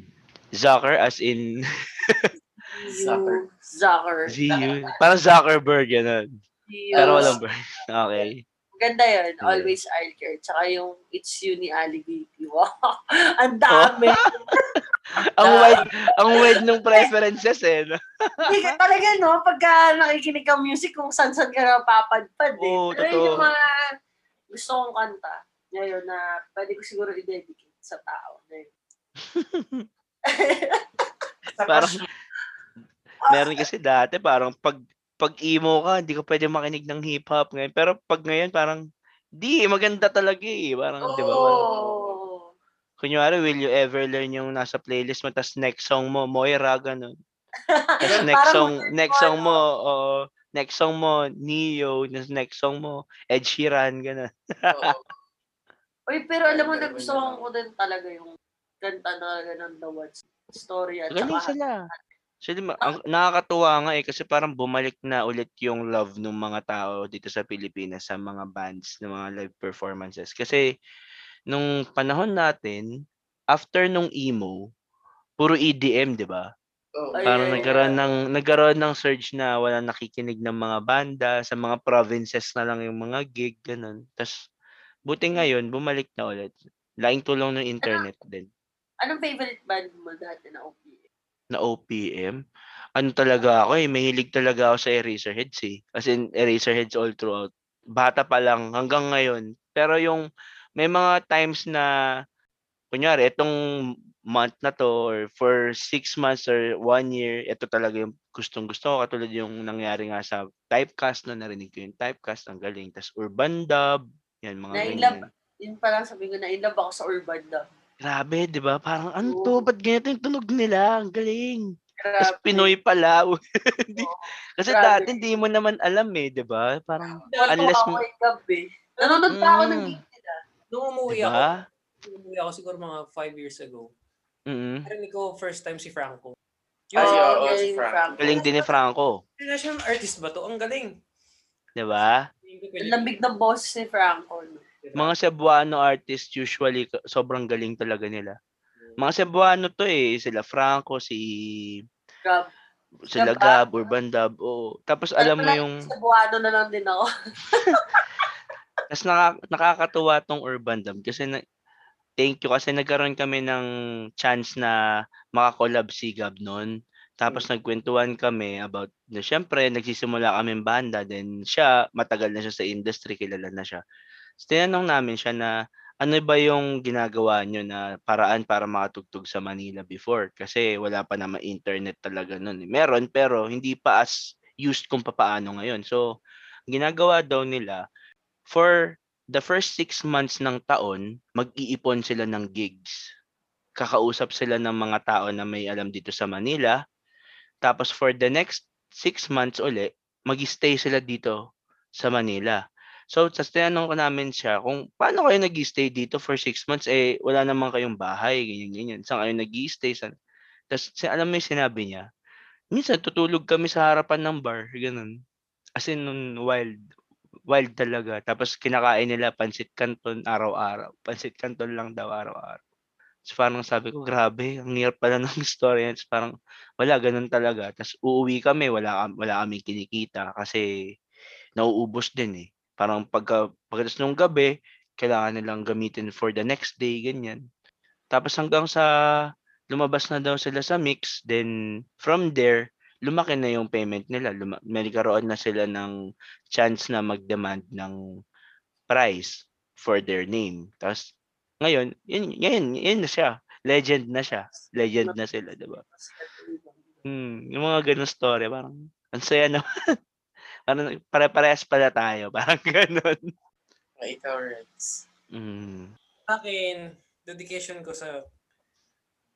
Zucker as in... Zucker. Z-U. Parang Zuckerberg yun. Pero walang bird. Okay. Ganda yun. Always I'll Care. Tsaka yung It's You ni Ali Baby. Wow. Ang dami. Ang wide ng preferences eh. Hindi ka talaga no. Pagka nakikinig ka music kung san-san ka na papadpad eh. Oh, pero totoo. Yung mga gusto kong kanta ngayon na pwede ko siguro i-dedicate sa tao. Parang, meron kasi dati, parang pag-emo ka, hindi ka pwede makinig ng hip-hop ngayon. Pero pag ngayon, parang, di, maganda talaga eh. Parang, di ba? Kunyari, Will You Ever Learn yung nasa playlist mo, tas next song mo, Moira, ganun. Tas next song mo, Neo, next song mo, Ed Sheeran, ganun. Uy, pero alam mo, nagustuhan ko din talaga yung kanta na ng The Ones. Story at galing saka. Sila. Nakakatuwa nga eh kasi parang bumalik na ulit yung love ng mga tao dito sa Pilipinas sa mga bands, ng mga live performances. Kasi nung panahon natin, after nung emo, puro EDM, di ba? Parang nagkaroon ng surge na wala nakikinig ng mga banda, sa mga provinces na lang yung mga gig, ganun. Tapos, buti ngayon, bumalik na ulit. Laking tulong ng internet din. Anong favorite band mo dati na OPM? Na OPM? Ano talaga ako eh. Mahilig talaga ako sa Eraserheads eh. As in, Eraserheads all throughout. Bata pa lang hanggang ngayon. Pero yung may mga times na, kunyari, itong month na to or for 6 months or 1 year, ito talaga yung gustong-gusto ko. Katulad yung nangyari nga sa Typecast na narinig ko yung Typecast. Ang galing. Tapos Urbandub. Yan, mga na-inlove, yun parang sabi ko, na-inlove ako sa Urbandub. Grabe, di ba? Parang, ano to? Ba't ganito yung tunog nila? Ang galing. Grabe. Tapos Pinoy pala. Kasi grabe. Dati, hindi mo naman alam eh, di ba? Parang, unless mo... Nanonood pa ako ng gig nila. Nung umuwi diba? Umuwi ako siguro mga 5 years ago. Mm-hmm. Narinig ko first time si Franco. Si Franco. Galing din ni Franco. International artist ba to? Ang galing. Di ba? Ang lambig na boss si Franco. Mga Cebuano artists usually sobrang galing talaga nila. Mga Cebuano to eh, sila Franco, si Gab. Sila Gab Urbandub. Oh, tapos alam mo yung Cebuano na lang din ako. Tapos nakakatuwa tong Urbandub kasi thank you kasi nagkaroon kami ng chance na makakollab si Gab noon. Tapos nagkwentuhan kami about, na syempre, nagsisimula kaming banda. Then siya, matagal na siya sa industry, kilala na siya. So, tinanong namin siya na, ano ba yung ginagawa nyo na paraan para makatugtog sa Manila before? Kasi wala pa naman internet talaga nun. Meron, pero hindi pa as used kung papaano ngayon. So, ginagawa daw nila, for the first 6 months ng taon, mag-iipon sila ng gigs. Kakausap sila ng mga tao na may alam dito sa Manila. Tapos for the next 6 months ulit, mag-stay sila dito sa Manila. So, tas tinanong ko namin siya, kung paano kayo nag-stay dito for 6 months? Eh, wala naman kayong bahay, ganyan-ganyan. Saan kayo nag-stay? Tapos, alam mo yung sinabi niya, minsan tutulog kami sa harapan ng bar, ganun. As in, wild talaga. Tapos, kinakain nila pansit canton araw-araw. Pansit canton lang daw araw-araw. So, parang sabi ko, grabe, ang hirap pala ng story. So, parang, wala, ganun talaga. Tapos, uuwi kami, wala kami kinikita kasi nauubos din eh. Parang pagkatapos nung gabi, kailangan nilang gamitin for the next day, ganyan. Tapos hanggang sa lumabas na daw sila sa mix, then from there, lumaki na yung payment nila. Nagkaroon na sila ng chance na mag-demand ng price for their name. Tapos ngayon, yun na siya. Legend na siya. Legend na sila, diba? Yung mga ganun story, parang ang saya naman. Parang pare-parehas pala tayo. Parang ganun. Ikaw, Rex. Akin, dedication ko sa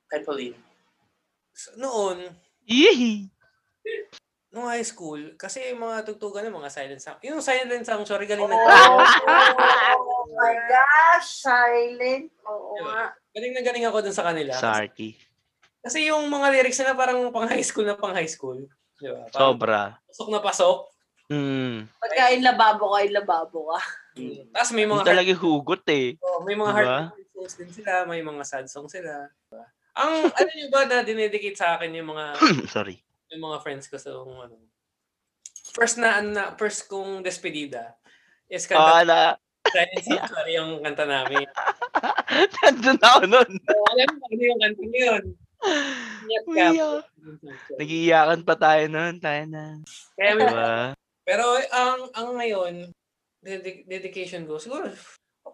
kay Pauline. So, noon, nung high school, kasi mga tugtugan ng mga silent song. Yung silent song, sorry, galing na. Oh my gosh, silent. Oo nga. Galing na galing ako dun sa kanila. Sarky. Kasi yung mga lyrics nila parang pang high school. Diba? Parang sobra. Pasok na pasok. Pagkain lababo ka. Tapos may mga... Talaga hugot eh. Oh, may mga diba? Heart songs din sila, may mga sad songs sila. Diba? Ang ano nyo ba na dinedicate sa akin yung mga... Sorry. Yung mga friends ko sa ano. First kong despedida is kanta. Sorry, yung kanta namin. Nandun na ako nun. So, alam mo, ano yung kanta yun? Nag-iiyakan pa tayo nun. Tayo na. Kaya may ba? Pero ang ngayon, dedication ko, siguro,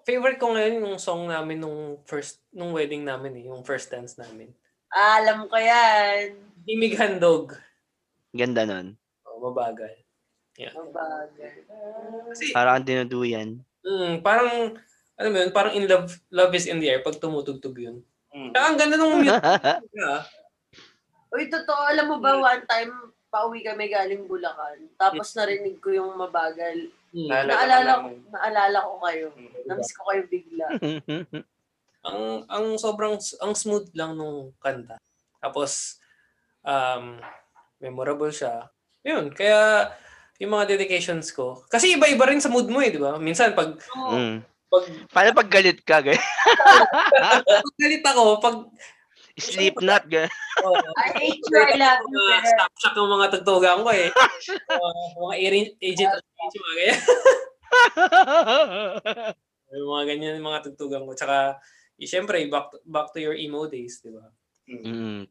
favorite ko ngayon yung song namin nung wedding namin eh. Yung first dance namin. Alam ko yan. Himig Handog. Ganda nun. Oh, mabagal. Yeah. Mabagal. Kasi, parang dinuduyan. Parang, alam mo yun, parang in love, love is in the air pag tumutugtog yun. Ang ganda nung music. Uy, totoo, alam mo ba, one time, pauwi kami galing Bulacan, tapos narinig ko yung mabagal. Naalala ko kayo. Namiss ko kayo bigla. ang sobrang, ang smooth lang nung kanta. Tapos, memorable siya. Yun, kaya, yung mga dedications ko. Kasi iba-iba rin sa mood mo eh, di ba? Minsan, pag galit ka, gaya. Pag galit ako, pag... Sleep not, gaya. I hate you, I love you. Snapshot ng mga tugtugan ko eh. Mga agent of change, mga gaya. Mga ganyan yung mga tugtugan ko. Tsaka, siyempre, back to your emo days, di ba?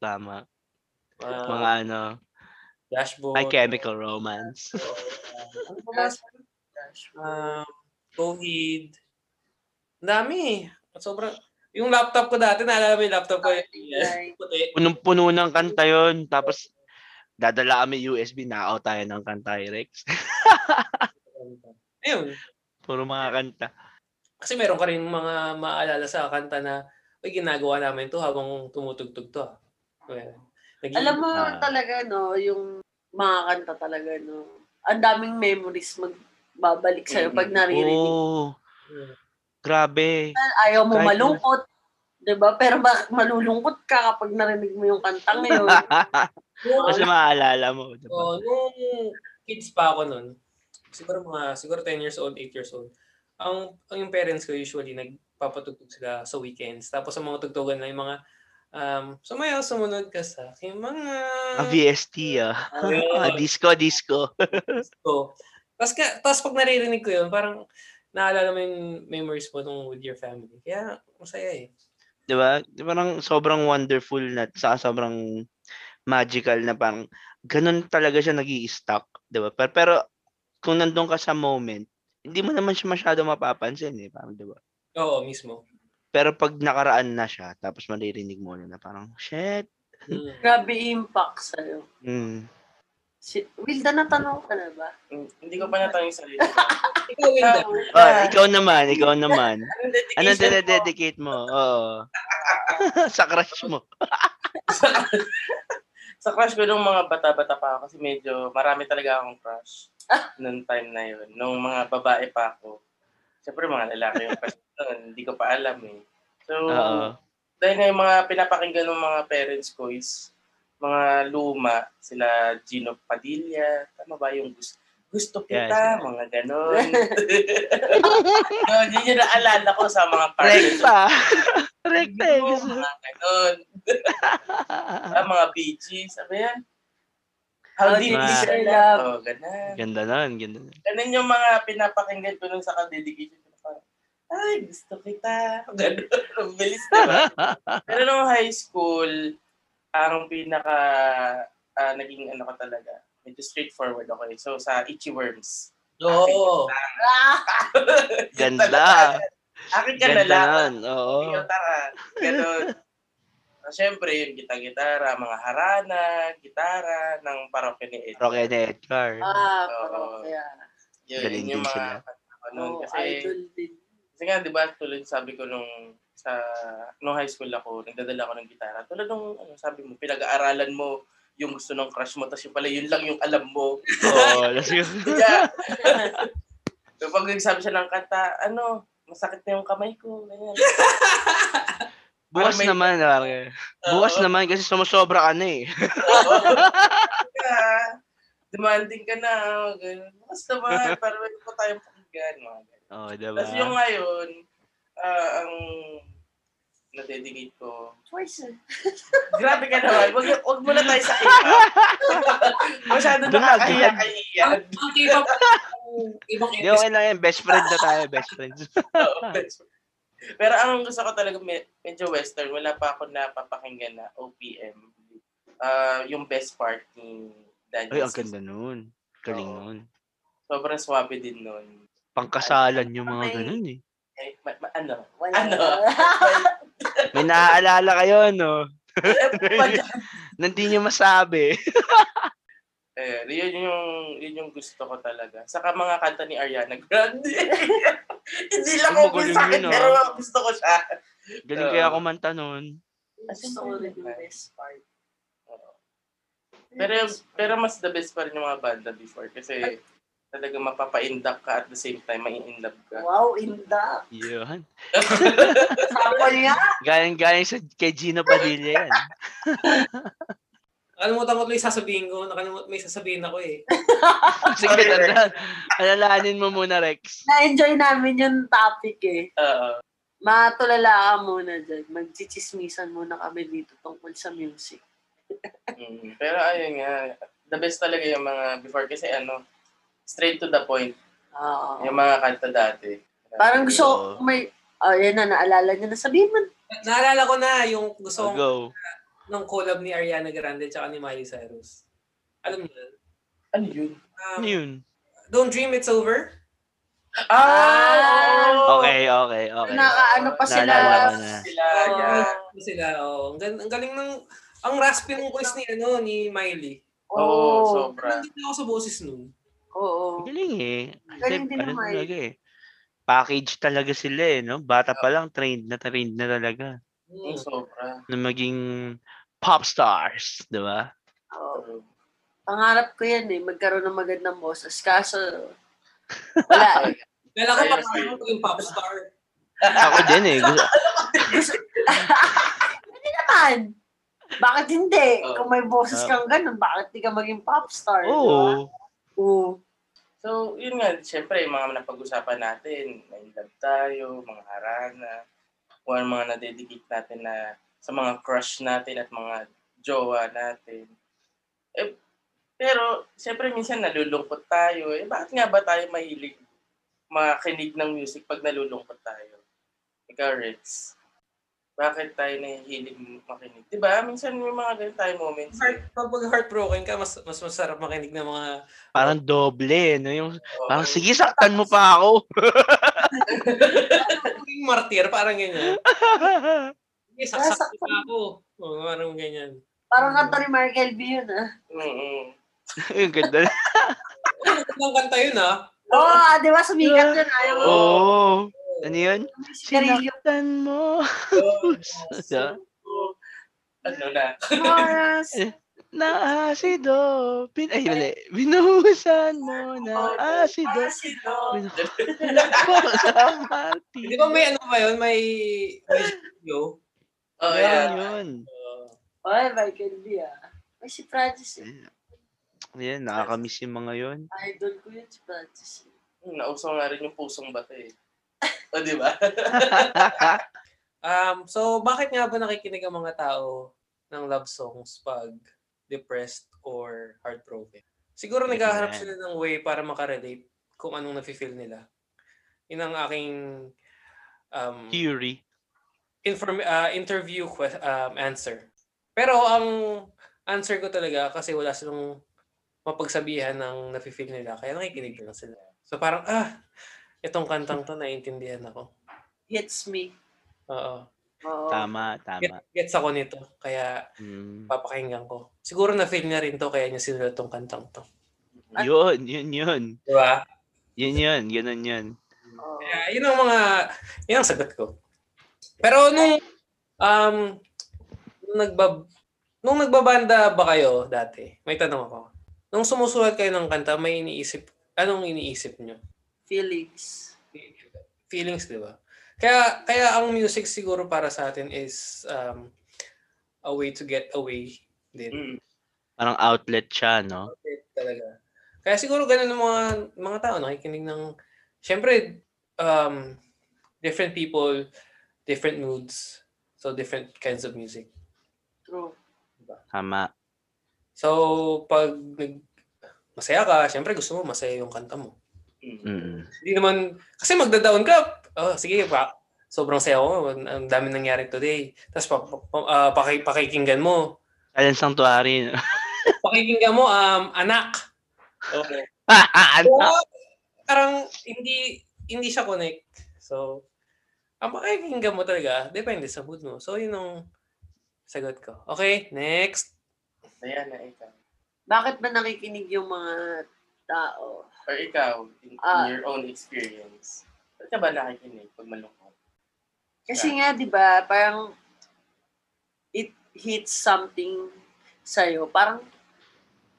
Tama. Mga ano... Dashboard. My Chemical Romance. COVID. Dami. Sobrang... Yung laptop ko dati, naalala mo yung laptop ko. Punong-puno ng kanta yun. Tapos, dadala kami USB, naaw tayo ng kanta, Rex. Ayun. Puro mga kanta. Kasi meron ka rin mga maalala sa kanta na, ay, ginagawa namin to habang tumutugtog to. Okay. Alam mo talaga, no, yung mga kanta talaga, no. Ang daming memories magbabalik sa'yo pag naririnig. Oh, grabe. Ayaw mo kahit malungkot, na... diba? Pero malulungkot ka kapag narinig mo yung kantang yun. Kasi maaalala mo. Diba? Oh, nung kids pa ako nun, siguro 10 years old, 8 years old, ang yung parents ko usually nagpapatugtog sila sa weekends. Tapos sa mga tugtugan na yung mga sumayaw, sumunod ka sa aking mga... VST, disco. Tapos pag naririnig ko yun, parang naalala mo yung memories mo nung with your family. Kaya, masaya eh. Diba? Parang sobrang wonderful na, sobrang magical na parang ganun talaga siya nag-i-stuck. Diba? Pero kung nandun ka sa moment, hindi mo naman siya masyado mapapansin eh. Parang, diba? Oo, mismo. Pero pag nakaraan na siya, tapos maririnig mo na parang, shit. Grabe impact sa'yo. Wilda, natanong ka na ba? Hindi ko pa natanong yung sarili. Ikaw, Wilda. Ikaw naman. Ano dinededicate mo? Oo. Sa crush mo. Sa crush ko nung mga bata-bata pa ako kasi medyo marami talaga akong crush noong time na yun. Nung mga babae pa ako. Siyempre mga lalaki yung crush. Hindi ko pa alam eh. So, dahil na yung mga pinapakinggan ng mga parents ko is mga luma, sila Gino Padilla, tama ba yung gusto kita, yes, mga ganon. So, yun yung naalala ko sa mga parents. Rekta eh. Mga ganon. Mga beaches, sabi yan. How did you share love? Oh, ganon. Ganda nun. Ganon yung mga pinapakinggan ko nun sa dedication. ay, gusto kita. Ang bilis naman. Pero nung high school, ang pinaka, naging ano ko talaga, medyo straightforward ako. Okay? So, sa Itchy Worms. Oo. Ganda. Akin ka na lang. Oo. Ikaw tara. Ganun. Siyempre, yung gitara-gitara, mga harana, gitara, ng Parokya ni Edgar. Parokya ni Edgar. Ah, Parokya. Galing din sila. Noon, kasi, idol din. Kasi nga, di ba, tulad sabi ko nung high school ako, nagdadala ko ng gitara. Tulad nung, ano, sabi mo, pinag-aaralan mo yung gusto ng crush mo, tapos yung pala, yun lang yung alam mo. Oo, that's yun. Yeah. So, pag nagsabi siya ng kanta, ano, masakit na yung kamay ko. Bukas may... naman, Larry. Bukas naman, kasi sumusobra ka na eh. Demanding ka na. Bukas naman, para may po tayong pakinggan. Oh, diba? Tapos yung ngayon, ang nadedicate ko. Twice. Grabe ka naman. Huwag muna tayo sa iba. Masyado nakakahiya-kahiyan. Hindi, okay lang yan. Best friend na tayo. Best friends. Oo, best friend. Pero ang gusto ko talaga medyo western. Wala pa ako napapakinggan na OPM. Yung best part ni Daniel. Ay, ang ganda nun. Galing nun. Sobrang swabe din nun. Pangkasalan yung mga ganun eh. Eh, ano? May naaalala kayo, no? Nandi nyo masabi. Eh, yun yung gusto ko talaga. Saka mga kanta ni Ariana Grande. Hindi lang ako sakit, yun, pero gusto ko siya. Galing kaya ako manta nun. Gusto ko rin yung best part. Pero mas the best pa rin yung mga banda before. Kasi talaga mapapa-induct ka at the same time, mai-induct ka. Wow, induct! Yun. Sample niya! Galing kay Gino Padilla yan. Nakalimutan ko ito yung sasabihin ko. Nakalimutan may sasabihin ako eh. Sige, alalahanin mo muna, Rex. Na-enjoy namin yung topic eh. Oo. Matulala ka muna dyan. Magchichismisan muna kami dito tungkol sa music. Pero ayun nga, the best talaga yung mga before kasi ano, straight to the point. Oo. Yung mga kanta dati. Parang gusto may... Oh, yan na, naalala niya na. Sabihin mo. Naalala ko na yung gusto kong... Nung collab ni Ariana Grande tsaka ni Miley Cyrus. Alam mo yun? Ano yun? Don't Dream It's Over? Okay. Nakaano pa sila. Ang galing ng... Ang raspy ng voice ni Miley. Oo, sobra. Nandito ako sa boses nun. Oo. Galing eh. Galing din ng Miley. Package talaga sila eh, no? Bata pa lang, trained na talaga. Sobra. Na maging pop stars, di ba? Oo. Pangarap ko yan eh, magkaroon ng magandang boses. Kaso, wala eh. Kala ko pangarap ko yung pop star. Ako din eh. Hindi naman. Bakit hindi? Kung may boses kang ganun, bakit di ka maging pop star? Oo. Oo. So, yun nga, syempre, yung mga napag-usapan natin, may love tayo, mga harana, kung ano mga nadedicate natin na sa mga crush natin at mga jowa natin. Eh, pero, siyempre minsan nalulungkot tayo. Eh, bakit nga ba tayo mahilig makinig ng music pag nalulungkot tayo? Ikaw, Rex, bakit tayo nahihilig makinig? Diba? Minsan may mga ganyan tayo moments. Pag heartbroken ka, mas masarap makinig ng mga... Parang doble, no? Yung, parang, sige, saktan mo pa ako. Yung martir, parang ganyan. Sige, saksak na ako. Parang ganyan. Parang kanta ni Michael B yun, ah. Yung ganda. Ang kanta yun, ah. Oo, di ba? Sumigat yun, ayaw mo. Oo. Ano yun? Sinaktan mo. Ano na? Moras na asido. Ay, wala. Binuhusan mo na asido. Di ba may ano ba yun? May video? Oh, yun. Ay, Michael B, ah. Ay, si Francis. Ayan, nakakamiss yung mga yun. Idol ko yun, si Francis. Nausaw nga rin yung pusong bata eh. O, di ba? So, bakit nga ba nakikinig ang mga tao ng love songs pag depressed or heartbroken? Siguro naghahanap sila ng way para makarelate kung anong nafe-feel nila. Yun ang aking theory, interview answer. Pero ang answer ko talaga kasi wala silang mapagsabihan ng nafe-feel nila. Kaya nakikinig lang sila. So parang, itong kantang to, naiintindihan ako. Hits me. Oo. Oo. Tama. Gets ako nito. Kaya papakinggan ko. Siguro na-feel niya rin to, kaya niya sinulat itong kantang to. Yun. Diba? Yun. Kaya yun ang sagot ko. Pero nung nagbabanda ba kayo dati? May tanong ako. Nung sumusulat kayo ng kanta, anong iniisip nyo? Feelings, di ba? Kaya ang music siguro para sa atin is a way to get away din. Parang outlet siya, no? Outlet talaga. Kaya siguro ganun ang mga tao nakikinig ng, syempre, different people, different moods, so different kinds of music. True. Diba? Tama. So, pag masaya ka, syempre gusto mo masaya yung kanta mo. Hindi naman, kasi magda-down ka. Oh, sige pa. Sobrang saya ko. Ang dami nangyari today. Tapos pakikinggan mo. Alan Santuari. Pakikinggan mo, anak. Okay. Anak. So, parang hindi siya connect. So, ang pakikinggan mo talaga, depende sa mood mo. So, yun ang sagot ko. Okay, next. Ayan na, ikaw. Bakit ba nakikinig yung mga tao? Or ikaw, in your own experience, bakit ka ba nakikinig pag malungkot? Kasi nga, di ba, parang it hits something sa'yo. Parang,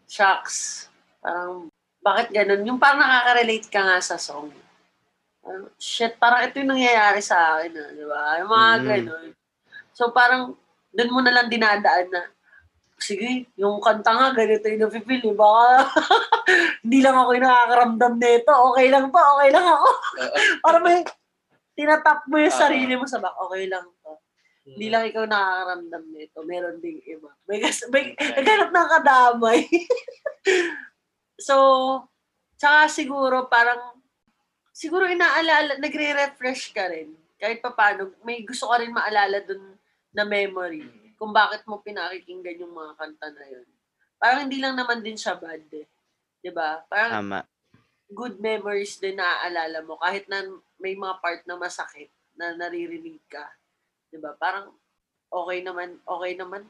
shocks. Parang, bakit ganun? Yung parang nakaka-relate ka nga sa song. Parang, shit, parang ito yung nangyayari sa akin, di ba? Yung mga ganun. So, parang, doon mo nalang dinadaan na, sige, yung kanta nga, ganito yung na-feel, eh. Baka, hindi lang ako yung nakakaramdam nito. Okay lang ako. Para may, tinatap mo yung sarili mo sa back, okay lang to. Hindi lang ikaw nakakaramdam nito. Meron ding iba. May ganap na kadamay. So, tsaka siguro, siguro inaalala, nagre-refresh ka rin. Kahit paano, may gusto ka rin maalala dun na memory. Kung bakit mo pinakikinggan yung mga kanta na yun. Parang hindi lang naman din siya bad eh. Diba? Parang Ama. Good memories din naaalala mo. Kahit na may mga part na masakit na naririnig ka. Diba? Parang okay naman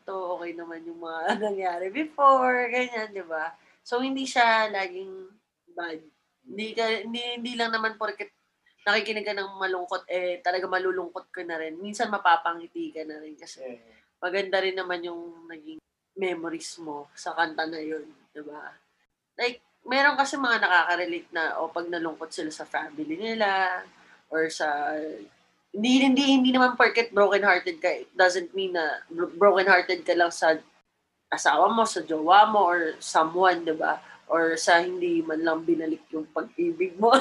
to. Okay naman yung mga nangyari before. Ganyan, diba? So hindi siya laging bad. Hindi lang naman porket nakikinig ka ng malungkot eh talaga malulungkot ka na rin. Minsan mapapangiti ka na rin kasi maganda rin naman yung naging memories mo sa kanta na yun, diba? Like, meron kasi mga nakaka-relate na pag nalungkot sila sa family nila or sa... Hindi naman porket broken-hearted ka. It doesn't mean na broken-hearted ka lang sa asawa mo, sa jowa mo, or someone, diba? Or sa hindi man lang binalik yung pag-ibig mo.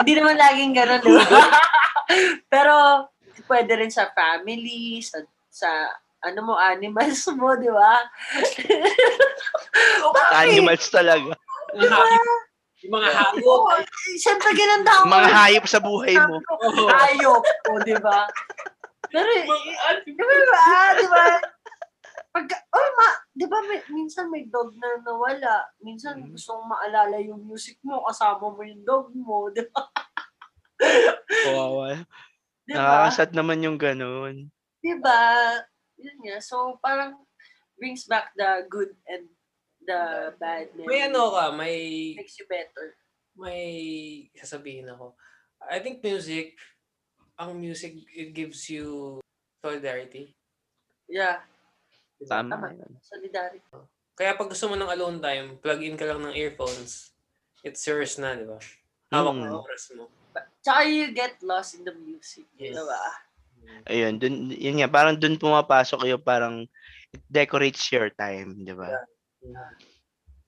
Hindi naman laging ganun, diba? Pero... pwede rin sa family, sa animals mo, di ba? Animals talaga. Diba? Yung mga hayop. Siyempre, ginanda ko. Mga hayop sa buhay mo. Hayop ko, di ba? Pero, di ba? Di ba, minsan may dog na nawala. Minsan, gusto mong maalala yung music mo, kasama mo yung dog mo, di ba? Wow. Diba? Nakakasad naman yung ganun. Diba? Yun nga. So, parang brings back the good and the bad. May makes you better. May sasabihin ako. I think music, it gives you solidarity. Yeah. Tama. Solidarity. Kaya pag gusto mo ng alone time, plug in ka lang ng earphones, it's yours na, diba? Hawak na oras mo. Tsaka you get lost in the music. Yes. Diba? Ayun. Dun, yun nga. Parang dun pumapasok kayo. Parang it decorates your time. Diba? Yeah.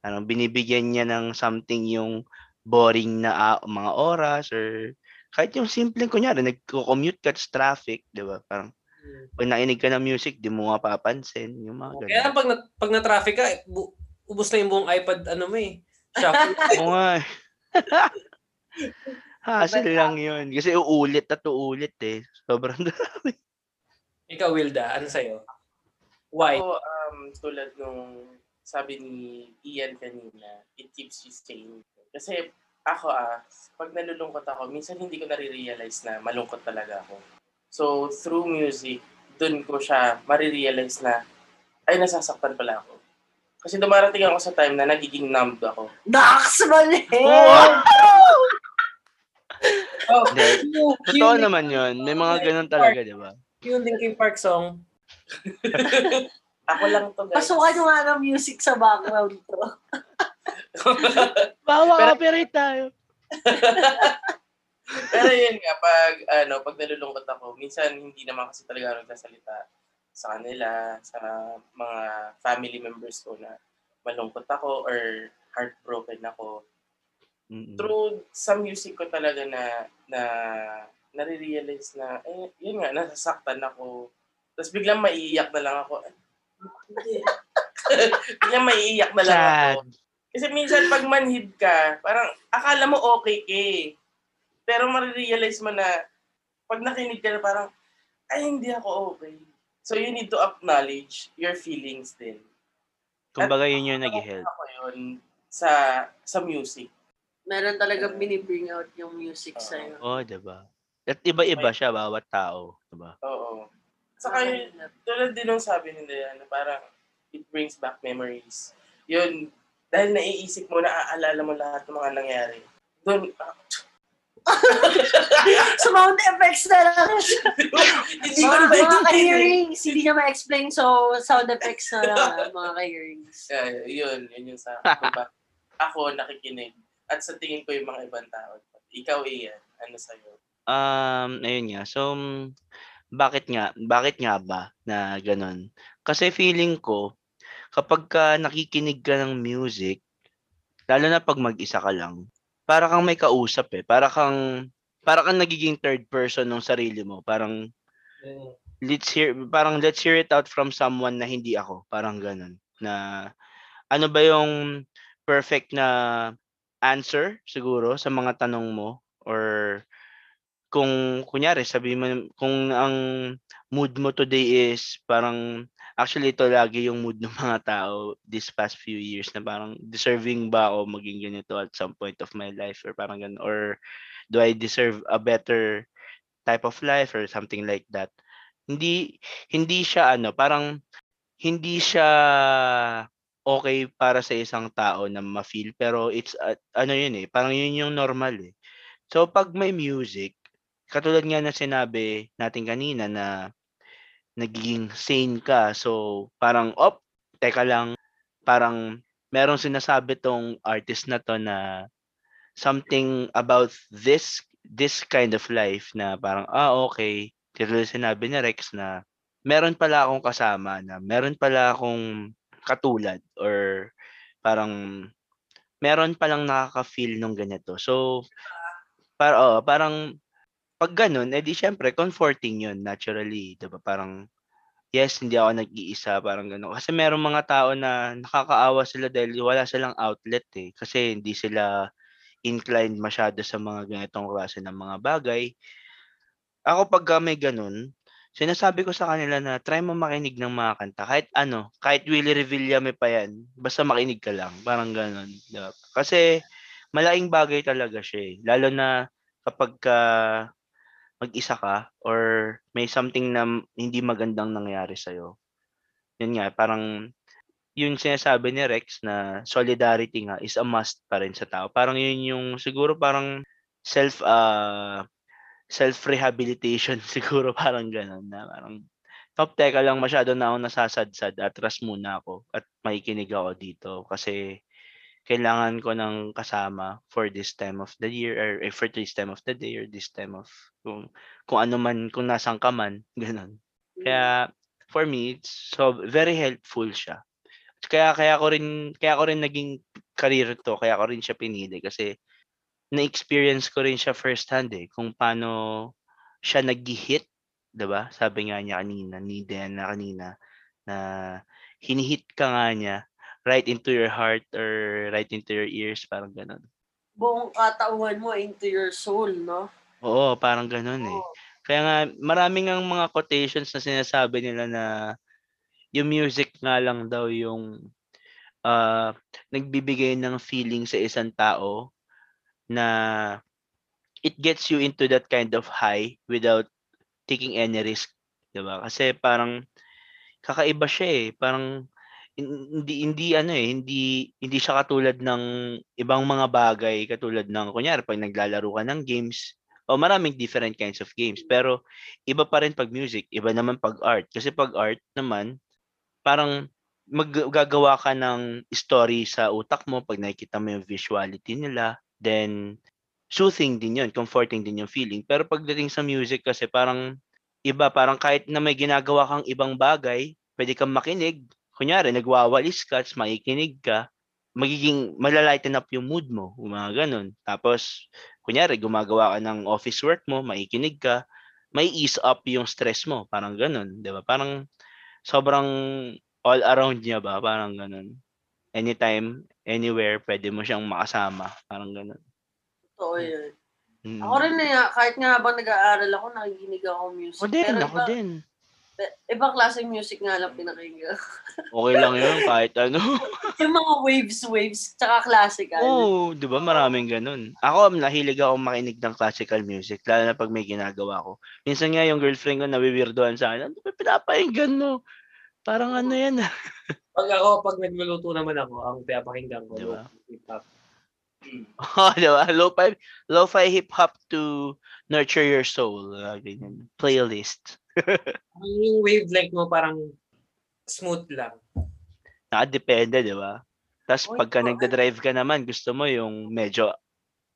Parang binibigyan niya ng something yung boring na mga oras or kahit yung simple. Kunyari, nagko-commute ka sa traffic. Diba? Parang pag nainig ka ng music, di mo nga papansin. Yung mga ganun. Kaya pag na-traffic ka, ubos na yung buong iPad. Shuffle. Oo nga. Hassle lang yun. Kasi uulit at uulit eh. Sobrang dami. Ikaw, Wilda, ano sa'yo? Why? So, tulad nung sabi ni Ian kanina, it keeps you sane. Kasi ako pag nalulungkot ako, minsan hindi ko nare-realize na malungkot talaga ako. So, through music, dun ko siya marirealize na, ay, nasasaktan pala ako. Kasi dumarating ako sa time na nagiging numb ako. Dax, mali! Oh, totoo naman yun. May mga ganun talaga, di ba? Yung Linkin Park song. Ako lang to, guys. Pasukan nyo nga ng music sa background to. Maka-copyright tayo. Pero yun nga, pag nalulungkot ako, minsan hindi naman kasi talaga ako nagsasalita sa kanila, sa mga family members ko na malungkot ako or heartbroken ako. Mm-hmm. Through sa music ko talaga na nare-realize na, yun nga, nasasaktan ako. Tapos biglang maiiyak na lang ako. Biglang maiiyak na lang ako. Kasi minsan pag manhid ka, parang akala mo okay ka eh. Pero marirealize mo na pag nakinig ka na parang, ay, hindi ako okay. So you need to acknowledge your feelings din. Kumbaga yun yung nag-help. Ako yun sa music. Meron talagang binibring out yung music sa'yo. Oo, diba? At iba-iba siya, bawat tao. Diba? Oo. Saka yun, tulad din nung sabi ni Diana, parang it brings back memories. Yun, dahil naiisip mo, naaalala mo lahat ng mga nangyari. Doon, so sound effects na lang. Hindi ko na ma-hearings. Hindi niya ma-explain, so sound effects na lang mga ka-hearings. Yun yung sa akin. Ako nakikinig. At sa tingin ko yung mga ibang tao. Ikaw, Ian, ano sa'yo? Ayun nga. So, bakit nga ba na ganun? Kasi feeling ko, kapag ka nakikinig ka ng music, lalo na pag mag-isa ka lang, para kang may kausap eh. Para kang nagiging third person ng sarili mo. Parang, let's hear it out from someone na hindi ako. Parang ganun. Na, ano ba yung perfect na answer siguro sa mga tanong mo, or kung kunyari sabi mo kung ang mood mo today is parang actually ito lagi yung mood ng mga tao this past few years na parang deserving ba o maging ganito at some point of my life or parang ganun, or do I deserve a better type of life or something like that. Hindi siya parang hindi siya okay para sa isang tao na ma-feel, pero it's yun eh, parang yun yung normal eh. So pag may music, katulad nga na sinabi natin kanina na nagiging sane ka, so parang teka lang, parang merong sinasabi tong artist na to na something about this kind of life na parang okay, katulad sinabi ni Rex na meron pala akong kasama, na meron pala akong katulad, or parang meron palang nakaka-feel nung ganito. So, parang pag ganun, edi syempre, comforting yun naturally. Diba? Parang, yes, hindi ako nag-iisa, parang ganun. Kasi meron mga tao na nakakaawa sila dahil wala silang outlet eh. Kasi hindi sila inclined masyado sa mga ganitong klase ng mga bagay. Ako pagka may ganun, sinasabi ko sa kanila na try mo makinig ng mga kanta. Kahit Willie Revillame pa yan, basta makinig ka lang. Parang ganun. Diba? Kasi malaking bagay talaga siya eh. Lalo na kapag mag-isa ka or may something na hindi magandang nangyari sa'yo. Yun nga, parang yung sinasabi ni Rex na solidarity nga is a must pa rin sa tao. Parang yun yung siguro parang self-rehabilitation siguro, parang gano'n na parang teka lang, masyado na ako nasasadsad, atras muna ako at makikinig ako dito kasi kailangan ko ng kasama for this time of the year or for this time of the day or this time of kung ano man, kung nasaan ka man, gano'n. Kaya for me, it's so very helpful siya. Kaya ko rin naging career to, kaya ko rin siya pinili kasi na-experience ko rin siya first hand eh, kung paano siya nag-hit, diba? Sabi nga niya kanina, ni Diana kanina, na hinihit ka nga niya right into your heart or right into your ears, parang ganun. buong katauhan mo into your soul, no? Oo, parang ganun eh. Kaya nga, maraming ang mga quotations na sinasabi nila na yung music nga lang daw yung nagbibigay ng feeling sa isang tao na it gets you into that kind of high without taking any risk, diba? Kasi parang kakaiba siya eh. Parang hindi siya katulad ng ibang mga bagay, katulad ng kunyari pag naglalaro ka ng games. O maraming different kinds of games. Pero iba pa rin pag music, iba naman pag art. Kasi pag art naman, parang maggagawa ka ng story sa utak mo pag nakikita mo yung visuality nila. Then, soothing din yun, comforting din yung feeling. Pero pagdating sa music kasi parang iba. Parang kahit na may ginagawa kang ibang bagay, pwede kang makinig. Kunyari, nagwawalis ka, makikinig ka. Magiging malalighten up yung mood mo, mga ganun. Tapos, kunyari, gumagawa ka ng office work mo, maikinig ka, may ease up yung stress mo, parang ganun, di ba? Parang sobrang all around niya ba, parang ganun. Anytime, anywhere, pwede mo siyang makasama, parang ganun. Totoo yun. Mm. Ako rin na, kahit nga habang nag-aaral ako, nakikinig ako music. O din, pero ako iba, din. Ibang klaseng music nga lang pinakinggan. Okay lang yun, kahit ano. Yung mga waves, tsaka classical. Oo, di ba? Maraming ganun. Ako, nahilig ako makinig ng classical music, lalo na pag may ginagawa ko. Minsan nga yung girlfriend ko nabiwirdohan sa akin, ano ba pinapakinggan mo? Parang ano yan. Pag nagluluto naman ako, ang pinapakinggan ko, diba? Hip-hop. Oh, diba? Lo-fi hip-hop to nurture your soul. Ganyan. Playlist. Yung wavelength mo parang smooth lang. Nakadepende, di ba? Tapos pagka nagda-drive ka naman, gusto mo yung medyo,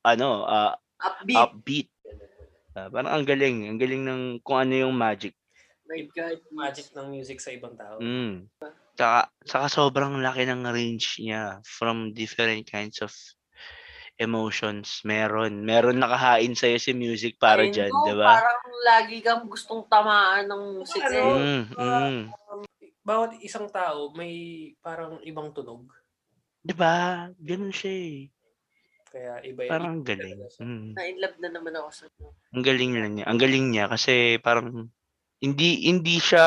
upbeat. Parang ang galing ng kung ano yung magic. Magic ng music sa ibang tao. Mm. Saka sobrang laki ng range niya from different kinds of emotions. Meron nakahain sa'yo si music para dyan, di ba? Parang lagi kang gustong tamaan ng music. Bawat isang tao may parang ibang tunog. Di ba? Ganun siya eh. Kaya iba yun. Parang galing. Na-inlove na naman ako sa inyo. Ang galing lang niya. Ang galing niya kasi parang hindi siya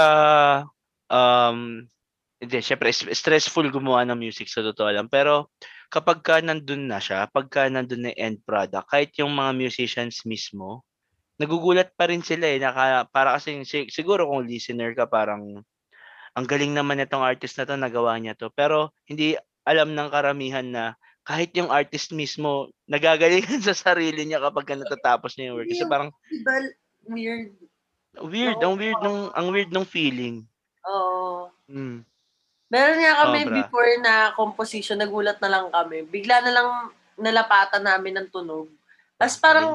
syempre, stressful gumawa ng music sa totoo lang. Pero kapag ka nandun na siya, pagka nandun na end product, kahit yung mga musicians mismo, nagugulat pa rin sila eh. Para kasi siguro kung listener ka, parang ang galing naman itong artist na to, nagawa niya to. Pero hindi alam ng karamihan na kahit yung artist mismo, nagagalingan sa sarili niya kapag ka natatapos niya yung work. Kasi parang weird. Ang weird ng feeling. Oo. Meron nga kami before na composition, nagulat na lang kami. Bigla na lang nalapatan namin ng tunog. Tapos parang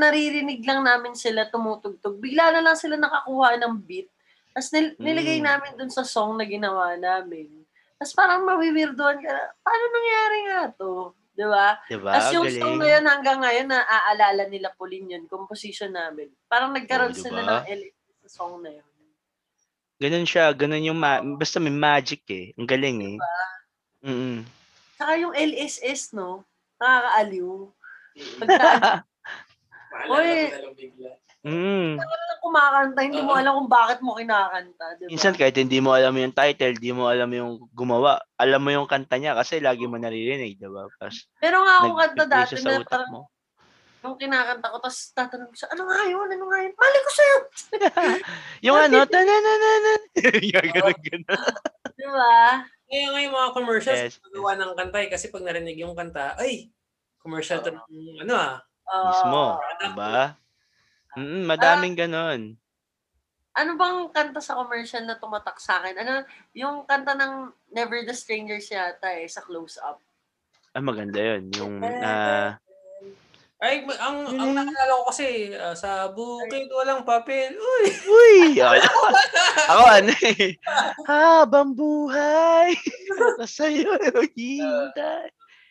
naririnig lang namin sila tumutugtog. Bigla na lang sila nakakuha ng beat. Tapos nilagay namin dun sa song na ginawa namin. Tapos parang mawiwirdoan ka na, paano nangyari nga to? Diba? Tapos yung song na yun hanggang ngayon naaalala nila Pauline yun, composition namin. Parang nagkaroon sila ng element sa song na yun. Ganun siya, ganun yung basta may magic eh. Ang galing eh. Diba? Mm-hmm. Saka yung LSS, no? Nakakaaliw. Kumakanta, hindi mo alam kung bakit mo kinakanta. Diba? Minsan kahit hindi mo alam yung title, hindi mo alam yung gumawa, alam mo yung kanta niya kasi lagi mo naririnig, diba? Pero nga akong kanta dati na parang nung kinakanta ko, tapos tatanong ko siya, ano nga yun? Mali ko sa'yo! Yung tanananan! Yung ganun. Diba? Ngayon yung mga commercials, magawa ng kanta eh, kasi pag narinig yung kanta, ay, commercial to ng mismo, diba? Madaming ganun. Ano bang kanta sa commercial na tumatak sa akin? Ano, yung kanta ng Never the Strangers yata eh, sa close-up. Ah, maganda yun. Yung, ay, ang nakalala ko kasi, sa bukid walang papel. Uy! Ako eh. Habang buhay. Sa'yo, hintay.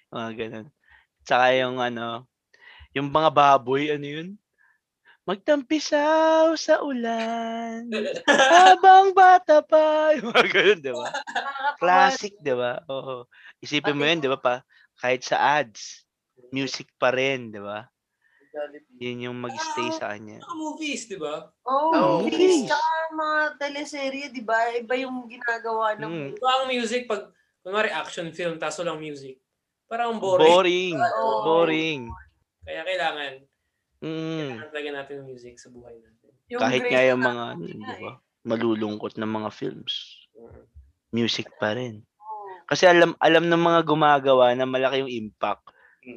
Mga ganun. Tsaka yung yung mga baboy, ano yun? Magtampisaw sa ulan. Habang bata pa. Mga ganun, diba? Classic, diba? Oo. Isipin mo yun, diba pa? Kahit sa ads. music pa rin, di ba? Yun yung mag-stay sa kanya. Movies, di ba? Oh, movies. Saka mga teleserye, di ba? Iba yung ginagawa ng... Ito ang music, pag kunwari action film, taso lang music. Parang boring. Boring. Oh. Boring. Kaya kailangan lagyan natin yung music sa buhay natin. Yung kahit nga yung mga, di ba? Malulungkot ng mga films. Music pa rin. Kasi alam ng mga gumagawa na malaki yung impact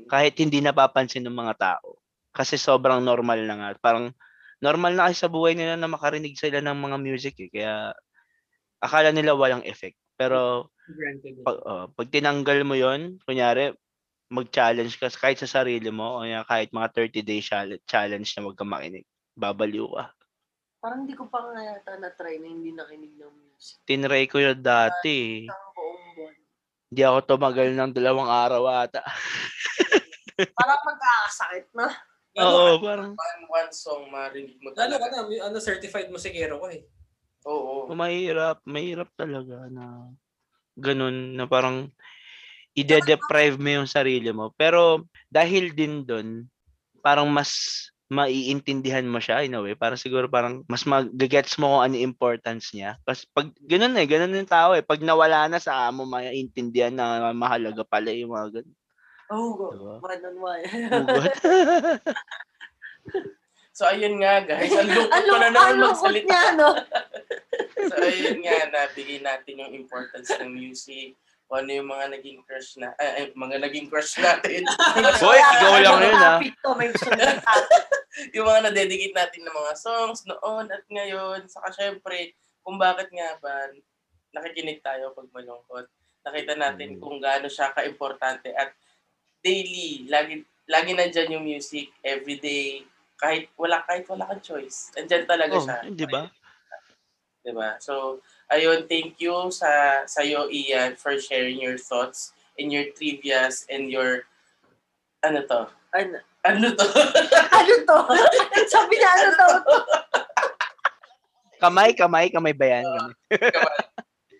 kahit hindi napapansin ng mga tao. Kasi sobrang normal na nga. Parang normal na kasi sa buhay nila na makarinig sila ng mga music eh. Kaya akala nila walang effect. Pero pag tinanggal mo yon, kunyari, mag-challenge ka kahit sa sarili mo o kahit mga 30-day challenge na wag kang makinig. Babaliw ka. Parang hindi ko pa nga yata na-try na hindi nakinig ng music. Tinry ko yun dati. Hindi ako tumagal ng 2 araw ata. Parang magkakasakit na. Oo, parang. One song marinig mo talaga. Lalo ka na, certified musikero ko eh. Oo. Mahirap talaga na ganun na parang ide-deprive mo yung sarili mo. Pero dahil din dun, parang mas... maiintindihan mo siya in a way. Parang siguro parang mas mag-gets mo kung ano importance niya. Kasi pag ganun eh, ganun yung tao eh. Pag nawala na sa amo, maiintindihan na mahalaga pala yung mga ganun. Oh, diba? Man on one. So, ayun nga guys. Ang lungkot ko na naman magsalita. Niya, no? So, ayun nga, nabigyan natin yung importance ng music. Ano yung mga naging crush na mga naging crush natin. Boy, ikaw lang yun ha. Yung mga na-dedicate natin ng mga songs noon at ngayon. Saka syempre, kung bakit nga ba nakikinig tayo pag malungkot. Nakita natin kung gaano siya ka-importante at daily, lagi nandiyan yung music everyday. Kahit wala kang choice. Nandiyan talaga siya. Di ba? Di ba? So, ayun, thank you sa'yo, Ian, for sharing your thoughts and your trivias and your... Ano to? Sabi na ano to? Kamay ba yan?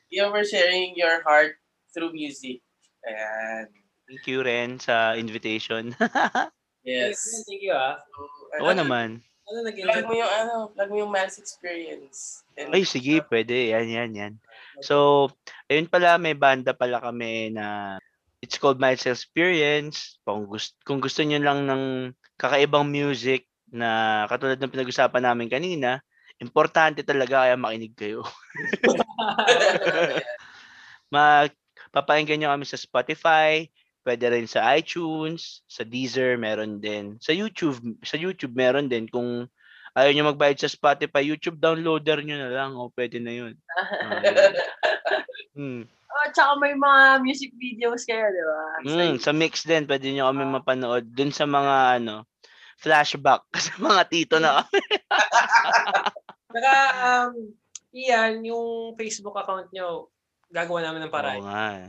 Ian, for sharing your heart through music. Ayan. Thank you rin sa invitation. Yes. Thank you So, naman. Plug mo yung Miles Experience. Ay, sige, pwede. Yan. So, ayun pala, may banda pala kami na it's called Miles Experience. Kung gusto nyo lang ng kakaibang music na katulad ng pinag-usapan namin kanina, importante talaga kaya makinig kayo. Papakinggan nyo kami sa Spotify, pwede rin sa iTunes, sa Deezer, meron din. Sa YouTube meron din. Kung ayaw nyo magbayad sa Spotify, YouTube downloader nyo na lang. O, pwede na yun. Tsaka may mga music videos kayo, di ba? Sa Mix din, pwede nyo kami mapanood. Dun sa mga, flashback. Sa mga tito na kami. Saka, Ian, yung Facebook account nyo, gagawa namin ng paraan. Oo nga.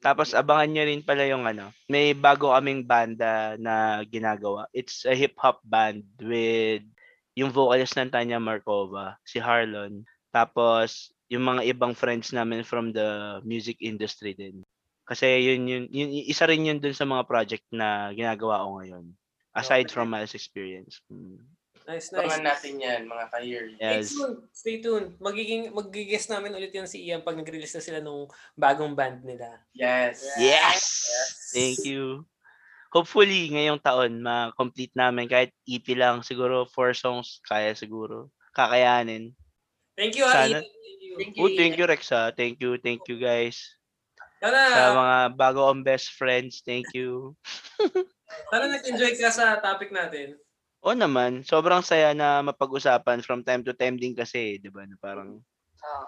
Tapos abangan nyo rin pala yung may bago kaming banda na ginagawa. It's a hip-hop band with yung vocalist ng Tanya Markova, si Harlon. Tapos yung mga ibang friends namin from the music industry din. Kasi yun isa rin yun dun sa mga project na ginagawa ko ngayon. Aside from Miles Experience. Nice. Abangan natin yan, mga ka-year. Yes. Stay tuned. Mag-guess namin ulit yan si Ian pag nag-release na sila nung bagong band nila. Yes! Thank you. Hopefully, ngayong taon, ma-complete namin kahit EP lang. Siguro, 4 songs, kaya siguro. Kakayanin. Thank you, Ian. Thank you, Rex. Thank you, guys. Sa mga bagong best friends, thank you. Sana nag-enjoy ka sa topic natin. O naman, sobrang saya na mapag-usapan from time to time din kasi, 'di ba? Parang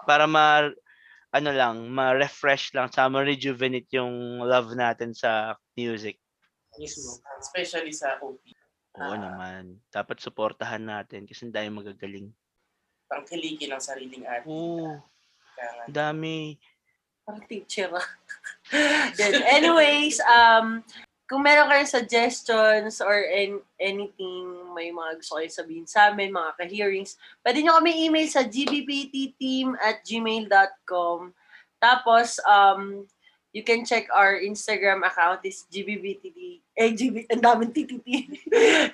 para ma-refresh lang, sa ma-rejuvenate yung love natin sa music. Mismo, especially sa OP. Oo naman, dapat suportahan natin kasi hindi tayo magagaling. Pangkilikin ang sariling atin. Oo. Dami. Parang teacher. Then anyways, kung meron kayong suggestions or anything, may mga gusto kayo sabihin sa amin, mga ka-hearings, pwede nyo kami email sa gbptteam@gmail.com. Tapos, You can check our Instagram account. It's GBBTT. Ang daming TTT.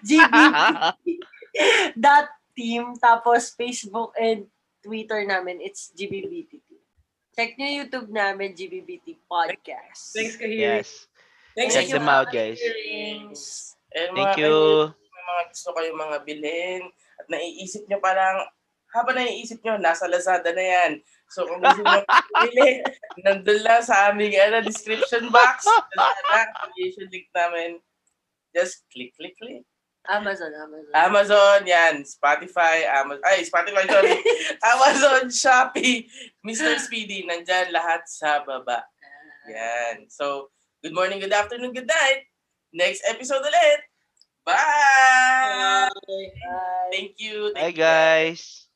GBBTT.team. Tapos Facebook and Twitter namin, it's GBBTT. Check nyo YouTube namin, GBBT Podcast. Thanks, Kahiri. Yes. Thanks, check them out, guys. And thank you. Kung mga gusto kayo mga bilhin at naiisip nyo parang, habang naiisip nyo, nasa Lazada na yan. So, kung gusto nyo bilhin, nandun lang sa aming description box. Nandun link namin. Just click, click, click. Amazon, yan. Spotify, Spotify, sorry. Amazon, Shopee, Mr. Speedy, nandyan lahat sa baba. Yan. So, good morning, good afternoon, good night. Next episode ulit. Bye! Bye. Thank you. Bye, guys.